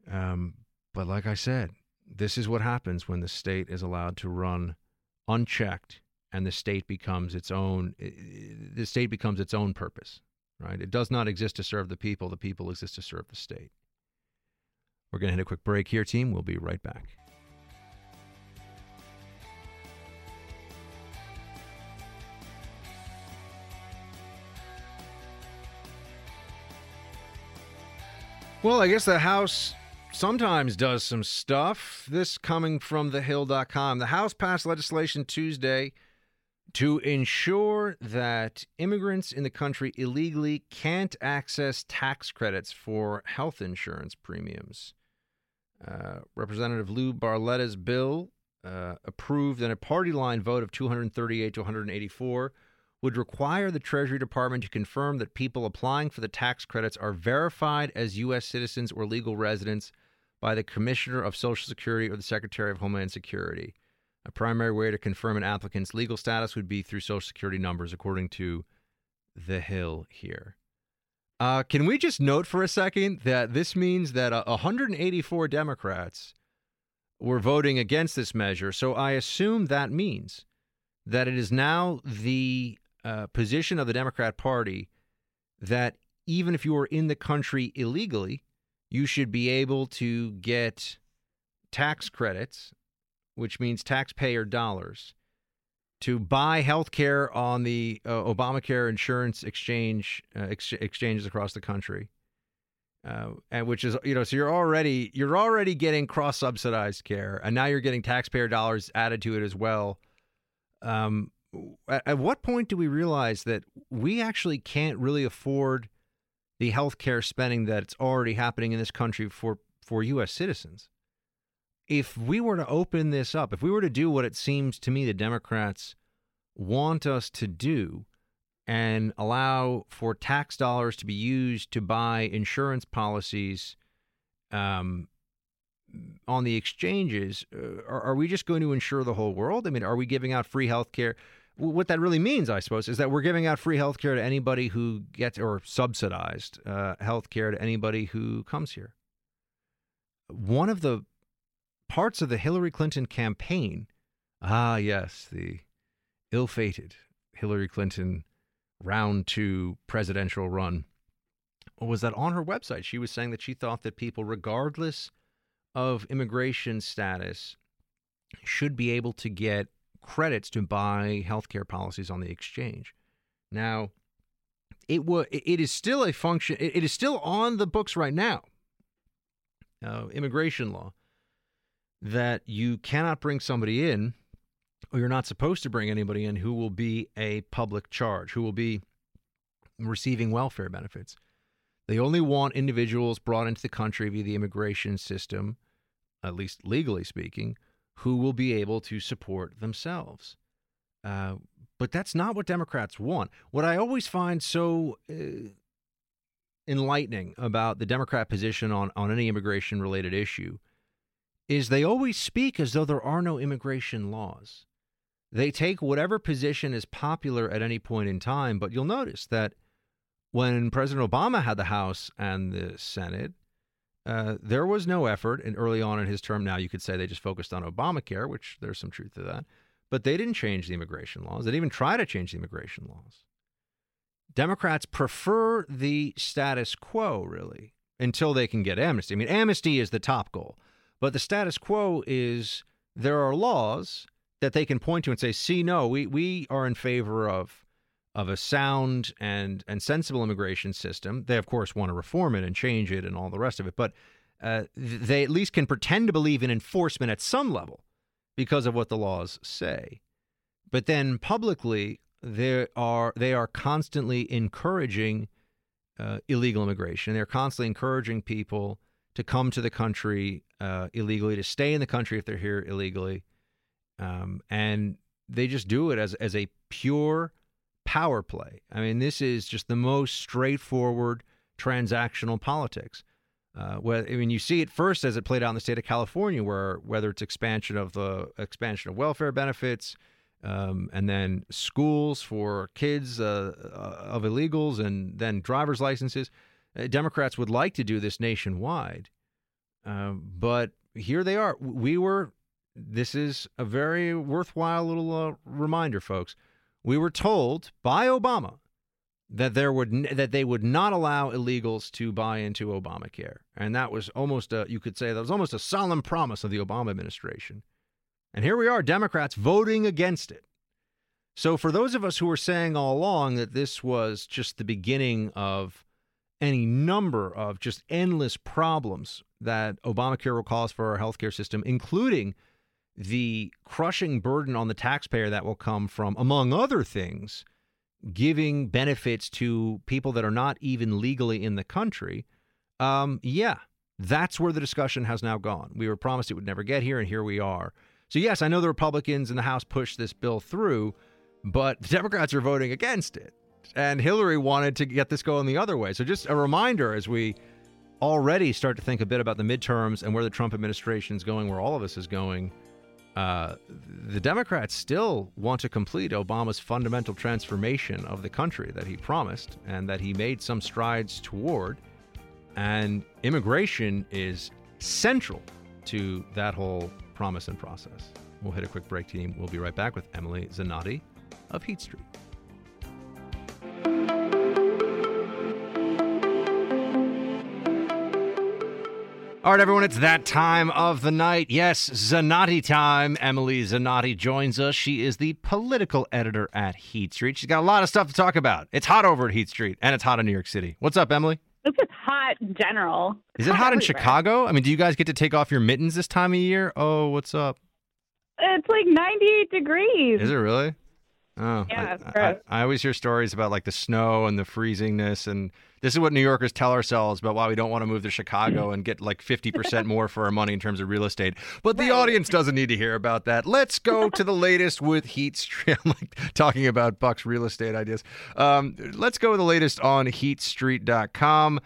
But like I said, this is what happens when the state is allowed to run unchecked and the state becomes its own. The state becomes its own purpose, right? It does not exist to serve the people. The people exist to serve the state. We're going to hit a quick break here, team. We'll be right back. Well, I guess the House sometimes does some stuff. This coming from thehill.com. The House passed legislation Tuesday to ensure that immigrants in the country illegally can't access tax credits for health insurance premiums. Representative Lou Barletta's bill, approved in a party-line vote of 238 to 184, would require the Treasury Department to confirm that people applying for the tax credits are verified as U.S. citizens or legal residents by the Commissioner of Social Security or the Secretary of Homeland Security. A primary way to confirm an applicant's legal status would be through Social Security numbers, according to The Hill here. Can we just note for a second that this means that 184 Democrats were voting against this measure, so I assume that means that it is now the position of the Democrat Party that even if you are in the country illegally, you should be able to get tax credits, which means taxpayer dollars, to buy health care on the Obamacare insurance exchanges across the country, and which is, you know, so you're already getting cross-subsidized care, and now you're getting taxpayer dollars added to it as well. At what point do we realize that we actually can't really afford the healthcare spending that's already happening in this country for U.S. citizens? If we were to open this up, if we were to do what it seems to me the Democrats want us to do and allow for tax dollars to be used to buy insurance policies on the exchanges, are we just going to insure the whole world? I mean, are we giving out free health care? What that really means, I suppose, is that we're giving out free health care to anybody who gets, or subsidized health care to anybody who comes here. One of the parts of the Hillary Clinton campaign, the ill-fated Hillary Clinton round two presidential run, was that on her website, she was saying that she thought that people, regardless of immigration status, should be able to get credits to buy healthcare policies on the exchange. Now, it is still a function. It is still on the books right now, immigration law, that you cannot bring somebody in, or you're not supposed to bring anybody in who will be a public charge, who will be receiving welfare benefits. They only want individuals brought into the country via the immigration system, at least legally speaking, who will be able to support themselves. But that's not what Democrats want. What I always find so enlightening about the Democrat position on any immigration-related issue is they always speak as though there are no immigration laws. They take whatever position is popular at any point in time, but you'll notice that when President Obama had the House and the Senate, there was no effort, and early on in his term, now you could say they just focused on Obamacare, which there's some truth to that, but they didn't change the immigration laws. They didn't even try to change the immigration laws. Democrats prefer the status quo, really, until they can get amnesty. I mean, amnesty is the top goal, but the status quo is there are laws that they can point to and say, see, no, we are in favor of a sound and sensible immigration system. They, of course, want to reform it and change it and all the rest of it, but they at least can pretend to believe in enforcement at some level because of what the laws say. But then publicly, they are constantly encouraging illegal immigration. They're constantly encouraging people to come to the country illegally, to stay in the country if they're here illegally. And they just do it as a pure power play. I mean, this is just the most straightforward transactional politics. When you see it first as it played out in the state of California, where whether it's expansion of welfare benefits, and then schools for kids of illegals, and then driver's licenses, Democrats would like to do this nationwide, but here they are. This is a very worthwhile little reminder, folks. We were told by Obama that they would not allow illegals to buy into Obamacare, and that was almost a solemn promise of the Obama administration. And here we are, Democrats voting against it. So for those of us who were saying all along that this was just the beginning of any number of just endless problems that Obamacare will cause for our healthcare system, including the crushing burden on the taxpayer that will come from, among other things, giving benefits to people that are not even legally in the country. That's where the discussion has now gone. We were promised it would never get here, and here we are. So, yes, I know the Republicans in the House pushed this bill through, but the Democrats are voting against it. And Hillary wanted to get this going the other way. So just a reminder as we already start to think a bit about the midterms and where the Trump administration is going, where all of us is going. The Democrats still want to complete Obama's fundamental transformation of the country that he promised and that he made some strides toward. And immigration is central to that whole promise and process. We'll hit a quick break, team. We'll be right back with Emily Zanotti of Heat Street. All right, everyone, it's that time of the night. Yes, Zanotti time. Emily Zanotti joins us. She is the political editor at Heat Street. She's got a lot of stuff to talk about. It's hot over at Heat Street, and it's hot in New York City. What's up, Emily? It's just hot in general. Is it hot in Chicago? I mean, do you guys get to take off your mittens this time of year? Oh, what's up? It's like 98 degrees. Is it really? Oh, yeah, I always hear stories about like the snow and the freezingness, and this is what New Yorkers tell ourselves about why we don't want to move to Chicago and get like 50% more for our money in terms of real estate. But the audience doesn't need to hear about that. Let's go to the latest with Heat Street. I'm like talking about Buck's real estate ideas. Let's go to the latest on HeatStreet.com.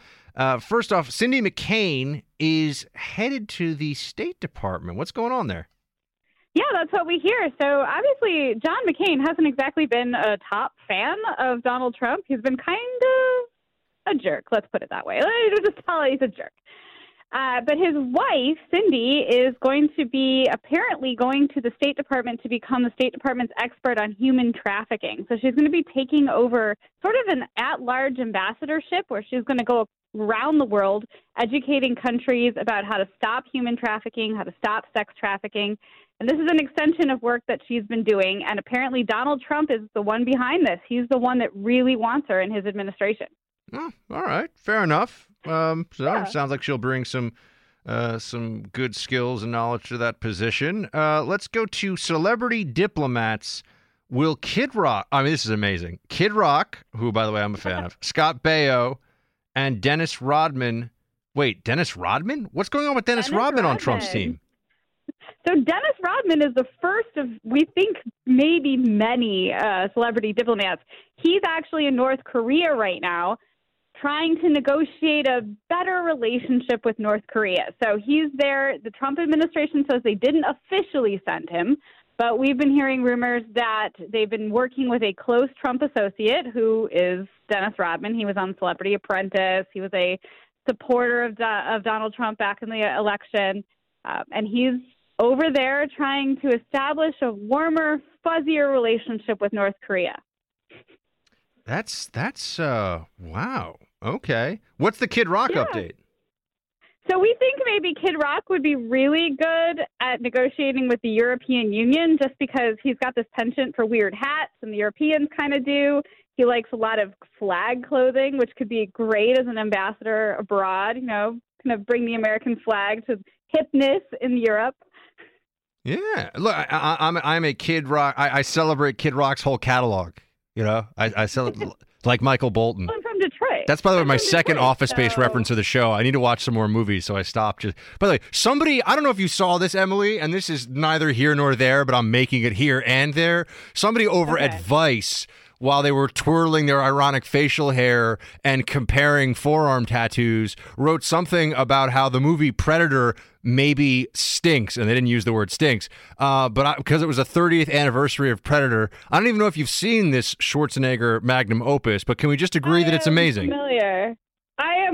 First off, Cindy McCain is headed to the State Department. What's going on there? Yeah, that's what we hear. So obviously, John McCain hasn't exactly been a top fan of Donald Trump. He's been kind of a jerk. Let's put it that way. Let's just tell he's a jerk. But his wife, Cindy, is going to be apparently going to the State Department to become the State Department's expert on human trafficking. So she's going to be taking over sort of an at-large ambassadorship where she's going to go around the world educating countries about how to stop human trafficking, how to stop sex trafficking. And this is an extension of work that she's been doing, and apparently Donald Trump is the one behind this. He's the one that really wants her in his administration. Oh, all right. Fair enough. Sounds like she'll bring some good skills and knowledge to that position. Let's go to celebrity diplomats. Will Kid Rock – I mean, this is amazing. Kid Rock, who, by the way, I'm a fan of, Scott Baio, and Dennis Rodman. Wait, Dennis Rodman? What's going on with Dennis Rodman on Trump's team? So Dennis Rodman is the first of, we think, maybe many celebrity diplomats. He's actually in North Korea right now trying to negotiate a better relationship with North Korea. So he's there. The Trump administration says they didn't officially send him, but we've been hearing rumors that they've been working with a close Trump associate who is Dennis Rodman. He was on Celebrity Apprentice. He was a supporter of Donald Trump back in the election, and he's over there trying to establish a warmer, fuzzier relationship with North Korea. That's wow. Okay. What's the Kid Rock update? So we think maybe Kid Rock would be really good at negotiating with the European Union just because he's got this penchant for weird hats and the Europeans kind of do. He likes a lot of flag clothing, which could be great as an ambassador abroad, you know, kind of bring the American flag to hipness in Europe. Yeah, look, I'm a Kid Rock. I celebrate Kid Rock's whole catalog. You know, I celebrate like Michael Bolton. Well, I'm from Detroit. That's by the way my second Office Space reference of the show. I need to watch some more movies, so I stopped. By the way, somebody, I don't know if you saw this, Emily, and this is neither here nor there, but I'm making it here and there. Somebody over at Vice while they were twirling their ironic facial hair and comparing forearm tattoos, wrote something about how the movie Predator maybe stinks, and they didn't use the word stinks, but because it was the 30th anniversary of Predator. I don't even know if you've seen this Schwarzenegger magnum opus, but can we just agree that it's amazing? Familiar.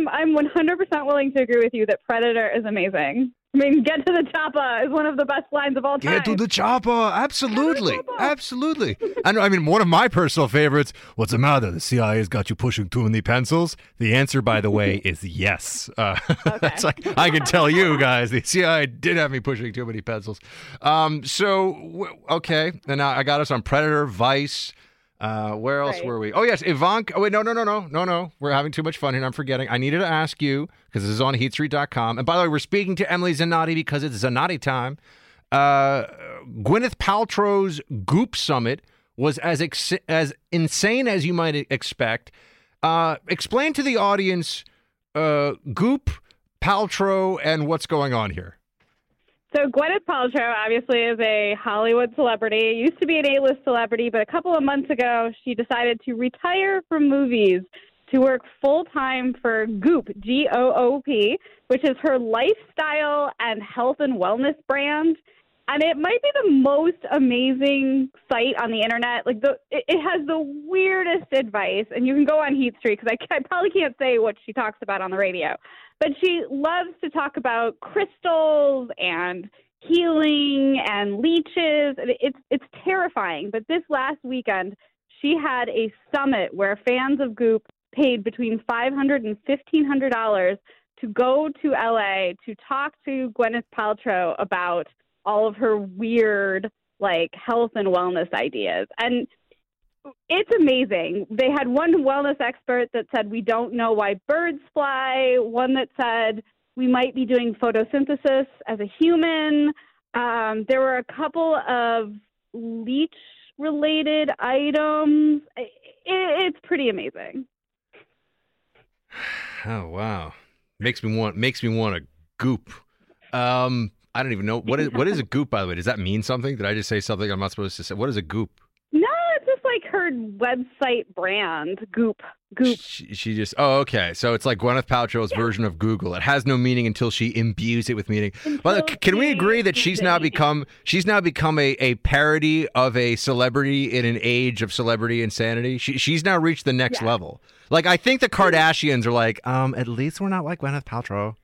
I'm 100% willing to agree with you that Predator is amazing. I mean, get to the chopper is one of the best lines of all time. Get to the chopper. Absolutely. Absolutely. I mean, one of my personal favorites, what's the matter? The CIA's got you pushing too many pencils? The answer, by the way, is yes. Okay. It's like, I can tell you guys, the CIA did have me pushing too many pencils. Okay. And I got us on Predator, Vice. Where else were we? Oh, yes, Ivanka. Oh, wait, no. We're having too much fun here. I'm forgetting. I needed to ask you, because this is on HeatStreet.com. And by the way, we're speaking to Emily Zanotti because it's Zanotti time. Gwyneth Paltrow's Goop Summit was as insane as you might expect. Explain to the audience Goop, Paltrow, and what's going on here. So Gwyneth Paltrow obviously is a Hollywood celebrity, used to be an A-list celebrity, but a couple of months ago, she decided to retire from movies to work full-time for Goop, G-O-O-P, which is her lifestyle and health and wellness brand. And it might be the most amazing site on the internet. Like it has the weirdest advice, and you can go on HeatStreet because I probably can't say what she talks about on the radio. But she loves to talk about crystals and healing and leeches. It's terrifying. But this last weekend, she had a summit where fans of Goop paid between $500 and $1,500 to go to LA to talk to Gwyneth Paltrow about all of her weird, like, health and wellness ideas. And it's amazing. They had one wellness expert that said, we don't know why birds fly. One that said, we might be doing photosynthesis as a human. There were a couple of leech-related items. It's pretty amazing. Oh, wow. Makes me want a goop. I don't even know. What is a goop, by the way? Does that mean something? Did I just say something I'm not supposed to say? What is a goop? No, it's just like her website brand, Goop. She just, oh, okay. So it's like Gwyneth Paltrow's version of Google. It has no meaning until she imbues it with meaning. But can we agree that she's now become a parody of a celebrity in an age of celebrity insanity? She's now reached the next level. Like, I think the Kardashians are like, at least we're not like Gwyneth Paltrow.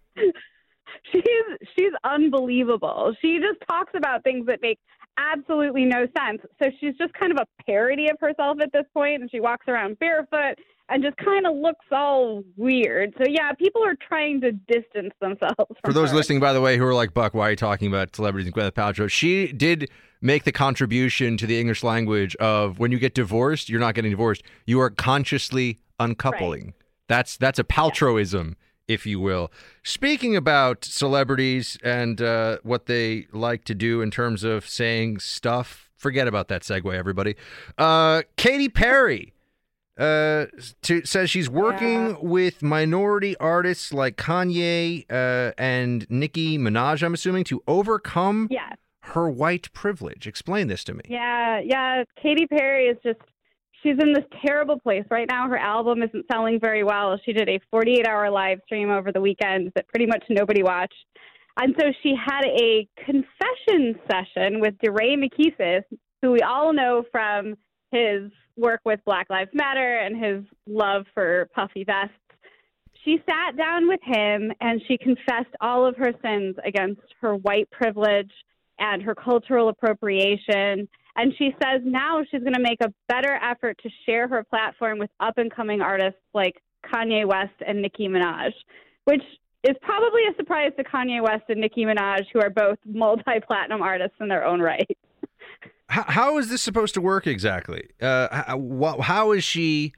She's unbelievable. She just talks about things that make absolutely no sense. So she's just kind of a parody of herself at this point, and she walks around barefoot and just kind of looks all weird. So, yeah, people are trying to distance themselves from her. For those listening, by the way, who are like, Buck, why are you talking about celebrities and Gwyneth Paltrow? She did make the contribution to the English language of when you get divorced, you're not getting divorced. You are consciously uncoupling. Right. That's a Paltrowism. Yeah. If you will. Speaking about celebrities and what they like to do in terms of saying stuff, forget about that segue, everybody. Katy Perry says she's working with minority artists like Kanye and Nicki Minaj, I'm assuming, to overcome her white privilege. Explain this to me. Yeah. Katy Perry is just, she's in this terrible place right now. Her album isn't selling very well. She did a 48-hour live stream over the weekend that pretty much nobody watched. And so she had a confession session with DeRay McKeesis, who we all know from his work with Black Lives Matter and his love for puffy vests. She sat down with him and she confessed all of her sins against her white privilege and her cultural appropriation. And she says now she's going to make a better effort to share her platform with up-and-coming artists like Kanye West and Nicki Minaj, which is probably a surprise to Kanye West and Nicki Minaj, who are both multi-platinum artists in their own right. How is this supposed to work exactly? How is she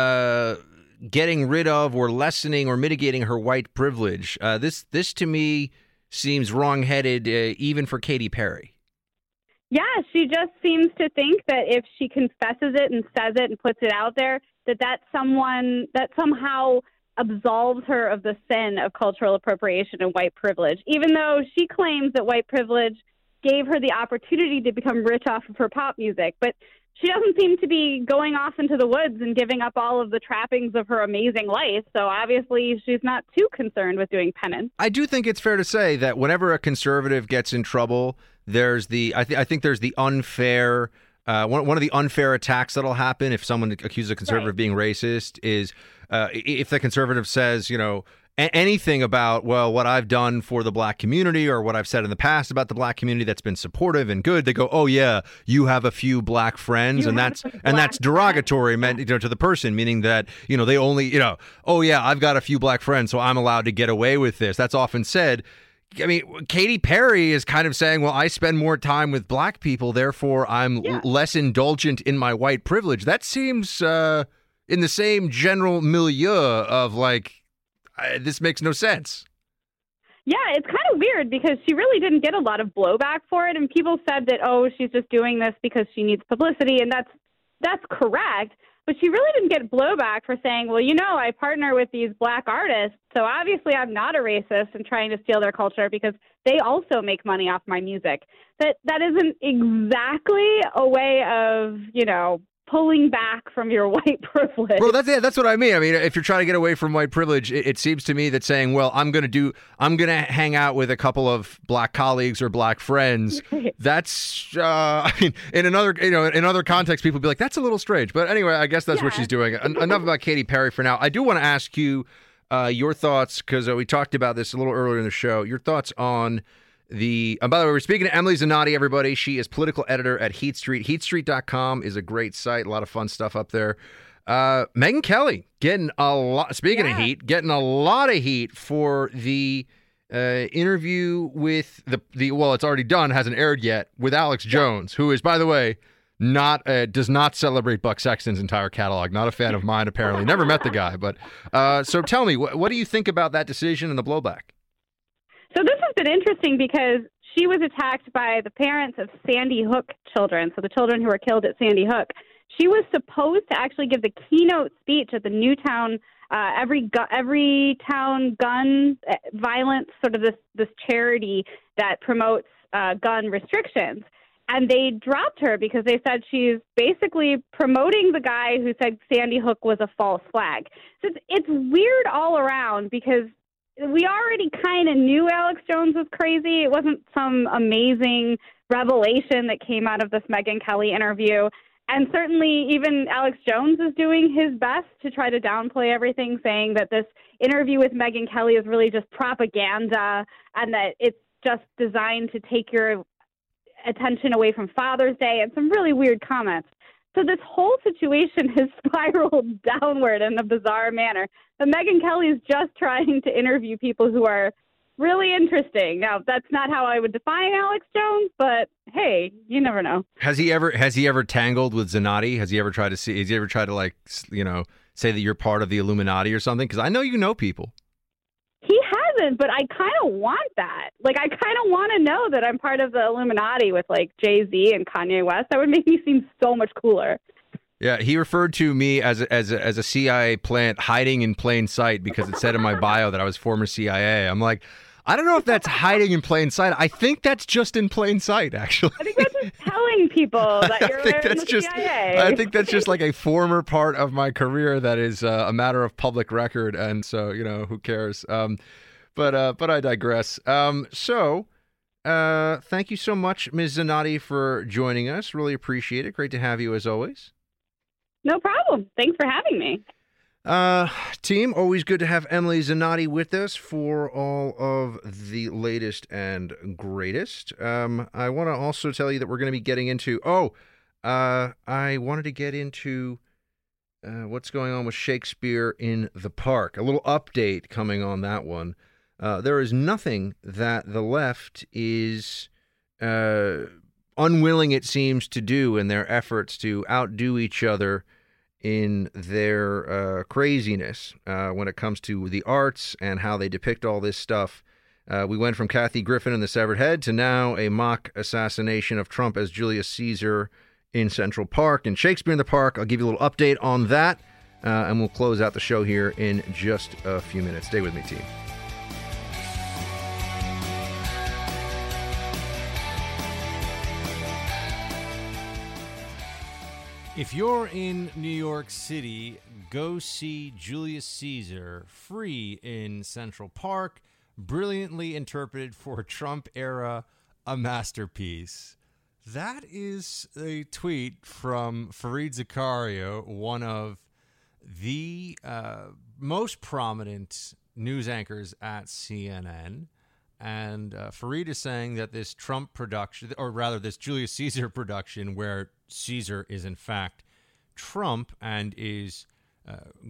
getting rid of or lessening or mitigating her white privilege? This to me seems wrong-headed, even for Katy Perry. Yeah, she just seems to think that if she confesses it and says it and puts it out there, that somehow absolves her of the sin of cultural appropriation and white privilege, even though she claims that white privilege gave her the opportunity to become rich off of her pop music. But she doesn't seem to be going off into the woods and giving up all of the trappings of her amazing life. So obviously she's not too concerned with doing penance. I do think it's fair to say that whenever a conservative gets in trouble, there's the I think there's the unfair one of the unfair attacks that'll happen if someone accuses a conservative of being racist is if the conservative says, you know, anything about, well, what I've done for the black community or what I've said in the past about the black community that's been supportive and good, they go, oh, yeah, you have a few black friends. And that's derogatory meant, you know, to the person, meaning that, you know, they only, you know, oh, yeah, I've got a few black friends, so I'm allowed to get away with this. That's often said. I mean, Katy Perry is kind of saying, well, I spend more time with black people, therefore I'm less indulgent in my white privilege. That seems in the same general milieu of like, this makes no sense. Yeah, it's kind of weird because she really didn't get a lot of blowback for it. And people said that, oh, she's just doing this because she needs publicity. And that's correct. But she really didn't get blowback for saying, well, you know, I partner with these black artists, so obviously I'm not a racist and trying to steal their culture because they also make money off my music. That isn't exactly a way of, you know, pulling back from your white privilege. Well, that's what I mean. I mean, if you're trying to get away from white privilege, it seems to me that saying, well, I'm going to hang out with a couple of black colleagues or black friends. That's, I mean, in other contexts, people would be like, that's a little strange. But anyway, I guess that's what she's doing. Enough about Katy Perry for now. I do want to ask you your thoughts, because we talked about this a little earlier in the show, your thoughts on by the way, we're speaking to Emily Zanotti, everybody. She is political editor at Heat Street. Heatstreet.com is a great site. A lot of fun stuff up there. Megyn Kelly getting a lot, speaking of heat, getting a lot of heat for the interview with the well, it's already done, hasn't aired yet, with Alex Jones, who is, by the way, does not celebrate Buck Sexton's entire catalog. Not a fan of mine, apparently. Never met the guy. But so tell me, what do you think about that decision and the blowback? So this has been interesting because she was attacked by the parents of Sandy Hook children, so the children who were killed at Sandy Hook. She was supposed to actually give the keynote speech at the Newtown, every town gun violence, sort of this charity that promotes gun restrictions. And they dropped her because they said she's basically promoting the guy who said Sandy Hook was a false flag. So it's weird all around because we already kind of knew Alex Jones was crazy. It wasn't some amazing revelation that came out of this Megyn Kelly interview. And certainly even Alex Jones is doing his best to try to downplay everything, saying that this interview with Megyn Kelly is really just propaganda and that it's just designed to take your attention away from Father's Day and some really weird comments. So this whole situation has spiraled downward in a bizarre manner. But Megyn Kelly is just trying to interview people who are really interesting. Now, that's not how I would define Alex Jones, but hey, you never know. Has he ever tangled with Zanotti? Has he ever tried to like, you know, say that you're part of the Illuminati or something? Because I know you know people. He hasn't, but I kind of want that. Like, I kind of want to know that I'm part of the Illuminati with, like, Jay-Z and Kanye West. That would make me seem so much cooler. Yeah, he referred to me as a CIA plant hiding in plain sight because it said in my bio that I was former CIA. I'm like, I don't know if that's hiding in plain sight. I think that's just in plain sight, actually. I think that's just telling people that you're in the CIA. I think that's just like a former part of my career that is a matter of public record. And so, you know, who cares? But I digress. So thank you so much, Ms. Zanotti, for joining us. Really appreciate it. Great to have you as always. No problem. Thanks for having me. Team, always good to have Emily Zanotti with us for all of the latest and greatest. I want to also tell you that we're going to be getting into, I wanted to get into what's going on with Shakespeare in the Park. A little update coming on that one. There is nothing that the left is unwilling, it seems, to do in their efforts to outdo each other in their craziness when it comes to the arts and how they depict all this stuff. We went from Kathy Griffin and the severed head to now a mock assassination of Trump as Julius Caesar in Central Park and Shakespeare in the Park. I'll give you a little update on that, and we'll close out the show here in just a few minutes. Stay with me, team. If you're in New York City, go see Julius Caesar free in Central Park, brilliantly interpreted for Trump era, a masterpiece. That is a tweet from Fareed Zakaria, one of the most prominent news anchors at CNN. And Fareed is saying that this Trump production, or rather this Julius Caesar production, where Caesar is in fact Trump and is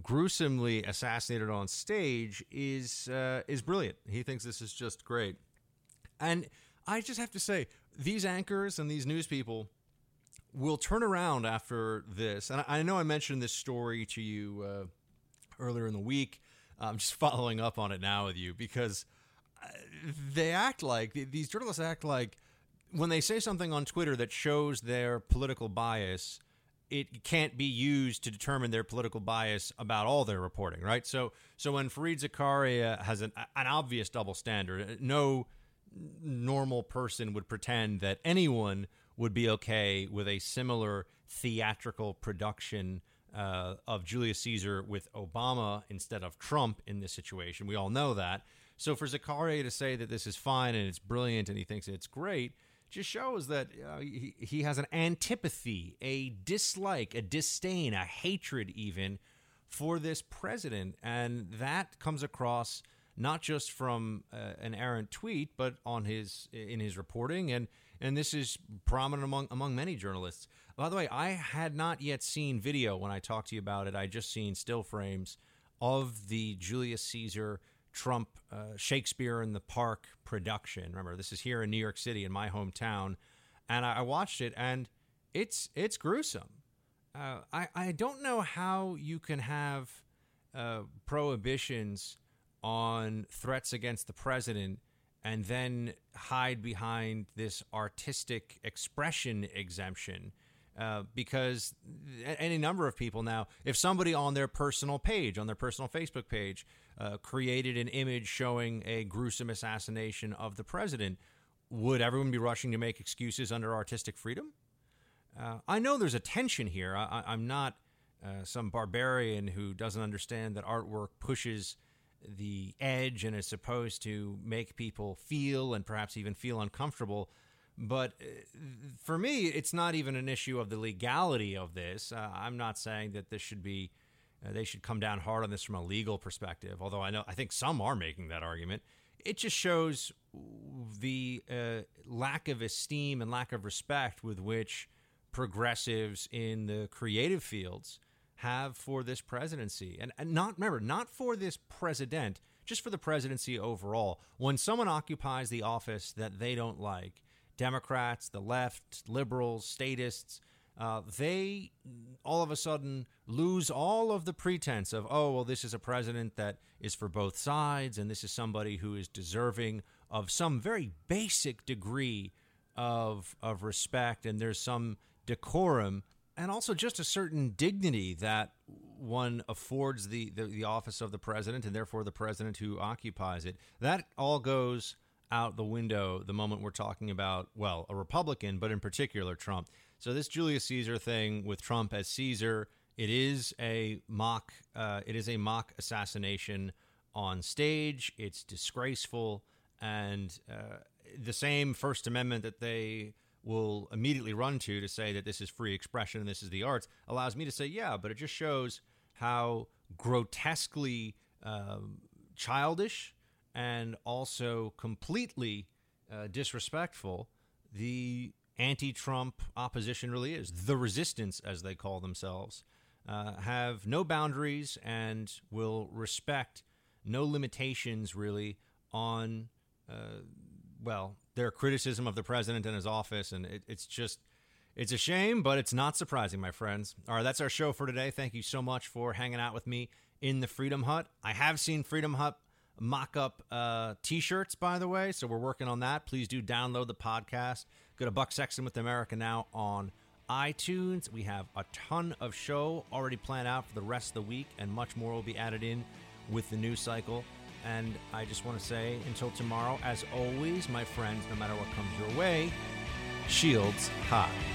gruesomely assassinated on stage, is brilliant. He thinks this is just great. And I just have to say, these anchors and these news people will turn around after this. And I know I mentioned this story to you earlier in the week. I'm just following up on it now with you, because they act like, these journalists act like, when they say something on Twitter that shows their political bias, it can't be used to determine their political bias about all their reporting, right? So when Fareed Zakaria has an obvious double standard, no normal person would pretend that anyone would be okay with a similar theatrical production of Julius Caesar with Obama instead of Trump in this situation. We all know that. So for Zakaria to say that this is fine and it's brilliant and he thinks it's great just shows that he has an antipathy, a dislike, a disdain, a hatred even for this president. And that comes across not just from an errant tweet, but in his reporting. And this is prominent among many journalists. By the way, I had not yet seen video when I talked to you about it. I just seen still frames of the Julius Caesar Trump Shakespeare in the Park production. Remember, this is here in New York City, in my hometown, and I watched it, and it's gruesome. I don't know how you can have prohibitions on threats against the president and then hide behind this artistic expression exemption, because any number of people now, if somebody on their personal page, on their personal Facebook page, created an image showing a gruesome assassination of the president, would everyone be rushing to make excuses under artistic freedom? I know there's a tension here. I'm not some barbarian who doesn't understand that artwork pushes the edge and is supposed to make people feel, and perhaps even feel, uncomfortable. But for me, it's not even an issue of the legality of this. I'm not saying that this should be, they should come down hard on this from a legal perspective, although I think some are making that argument. It just shows the lack of esteem and lack of respect with which progressives in the creative fields have for this presidency. And not for this president, just for the presidency overall. When someone occupies the office that they don't like, Democrats, the left, liberals, statists, they all of a sudden lose all of the pretense of, oh, well, this is a president that is for both sides, and this is somebody who is deserving of some very basic degree of respect, and there's some decorum, and also just a certain dignity that one affords the office of the president, and therefore the president who occupies it. That all goes out the window the moment we're talking about, well, a Republican, but in particular Trump. So this Julius Caesar thing with Trump as Caesar, it is a mock assassination on stage. It's disgraceful, and the same First Amendment that they will immediately run to say that this is free expression and this is the arts allows me to say, yeah, but it just shows how grotesquely childish and also completely disrespectful the anti-Trump opposition really is. The resistance, as they call themselves, have no boundaries and will respect no limitations really on, their criticism of the president and his office. And it's a shame, but it's not surprising, my friends. All right, that's our show for today. Thank you so much for hanging out with me in the Freedom Hut. I have seen Freedom Hut mock-up T-shirts, by the way, so we're working on that. Please do download the podcast. Go to Buck Sexton with America Now on iTunes. We have a ton of show already planned out for the rest of the week, and much more will be added in with the news cycle. And I just want to say, until tomorrow, as always, my friends, no matter what comes your way, shields high.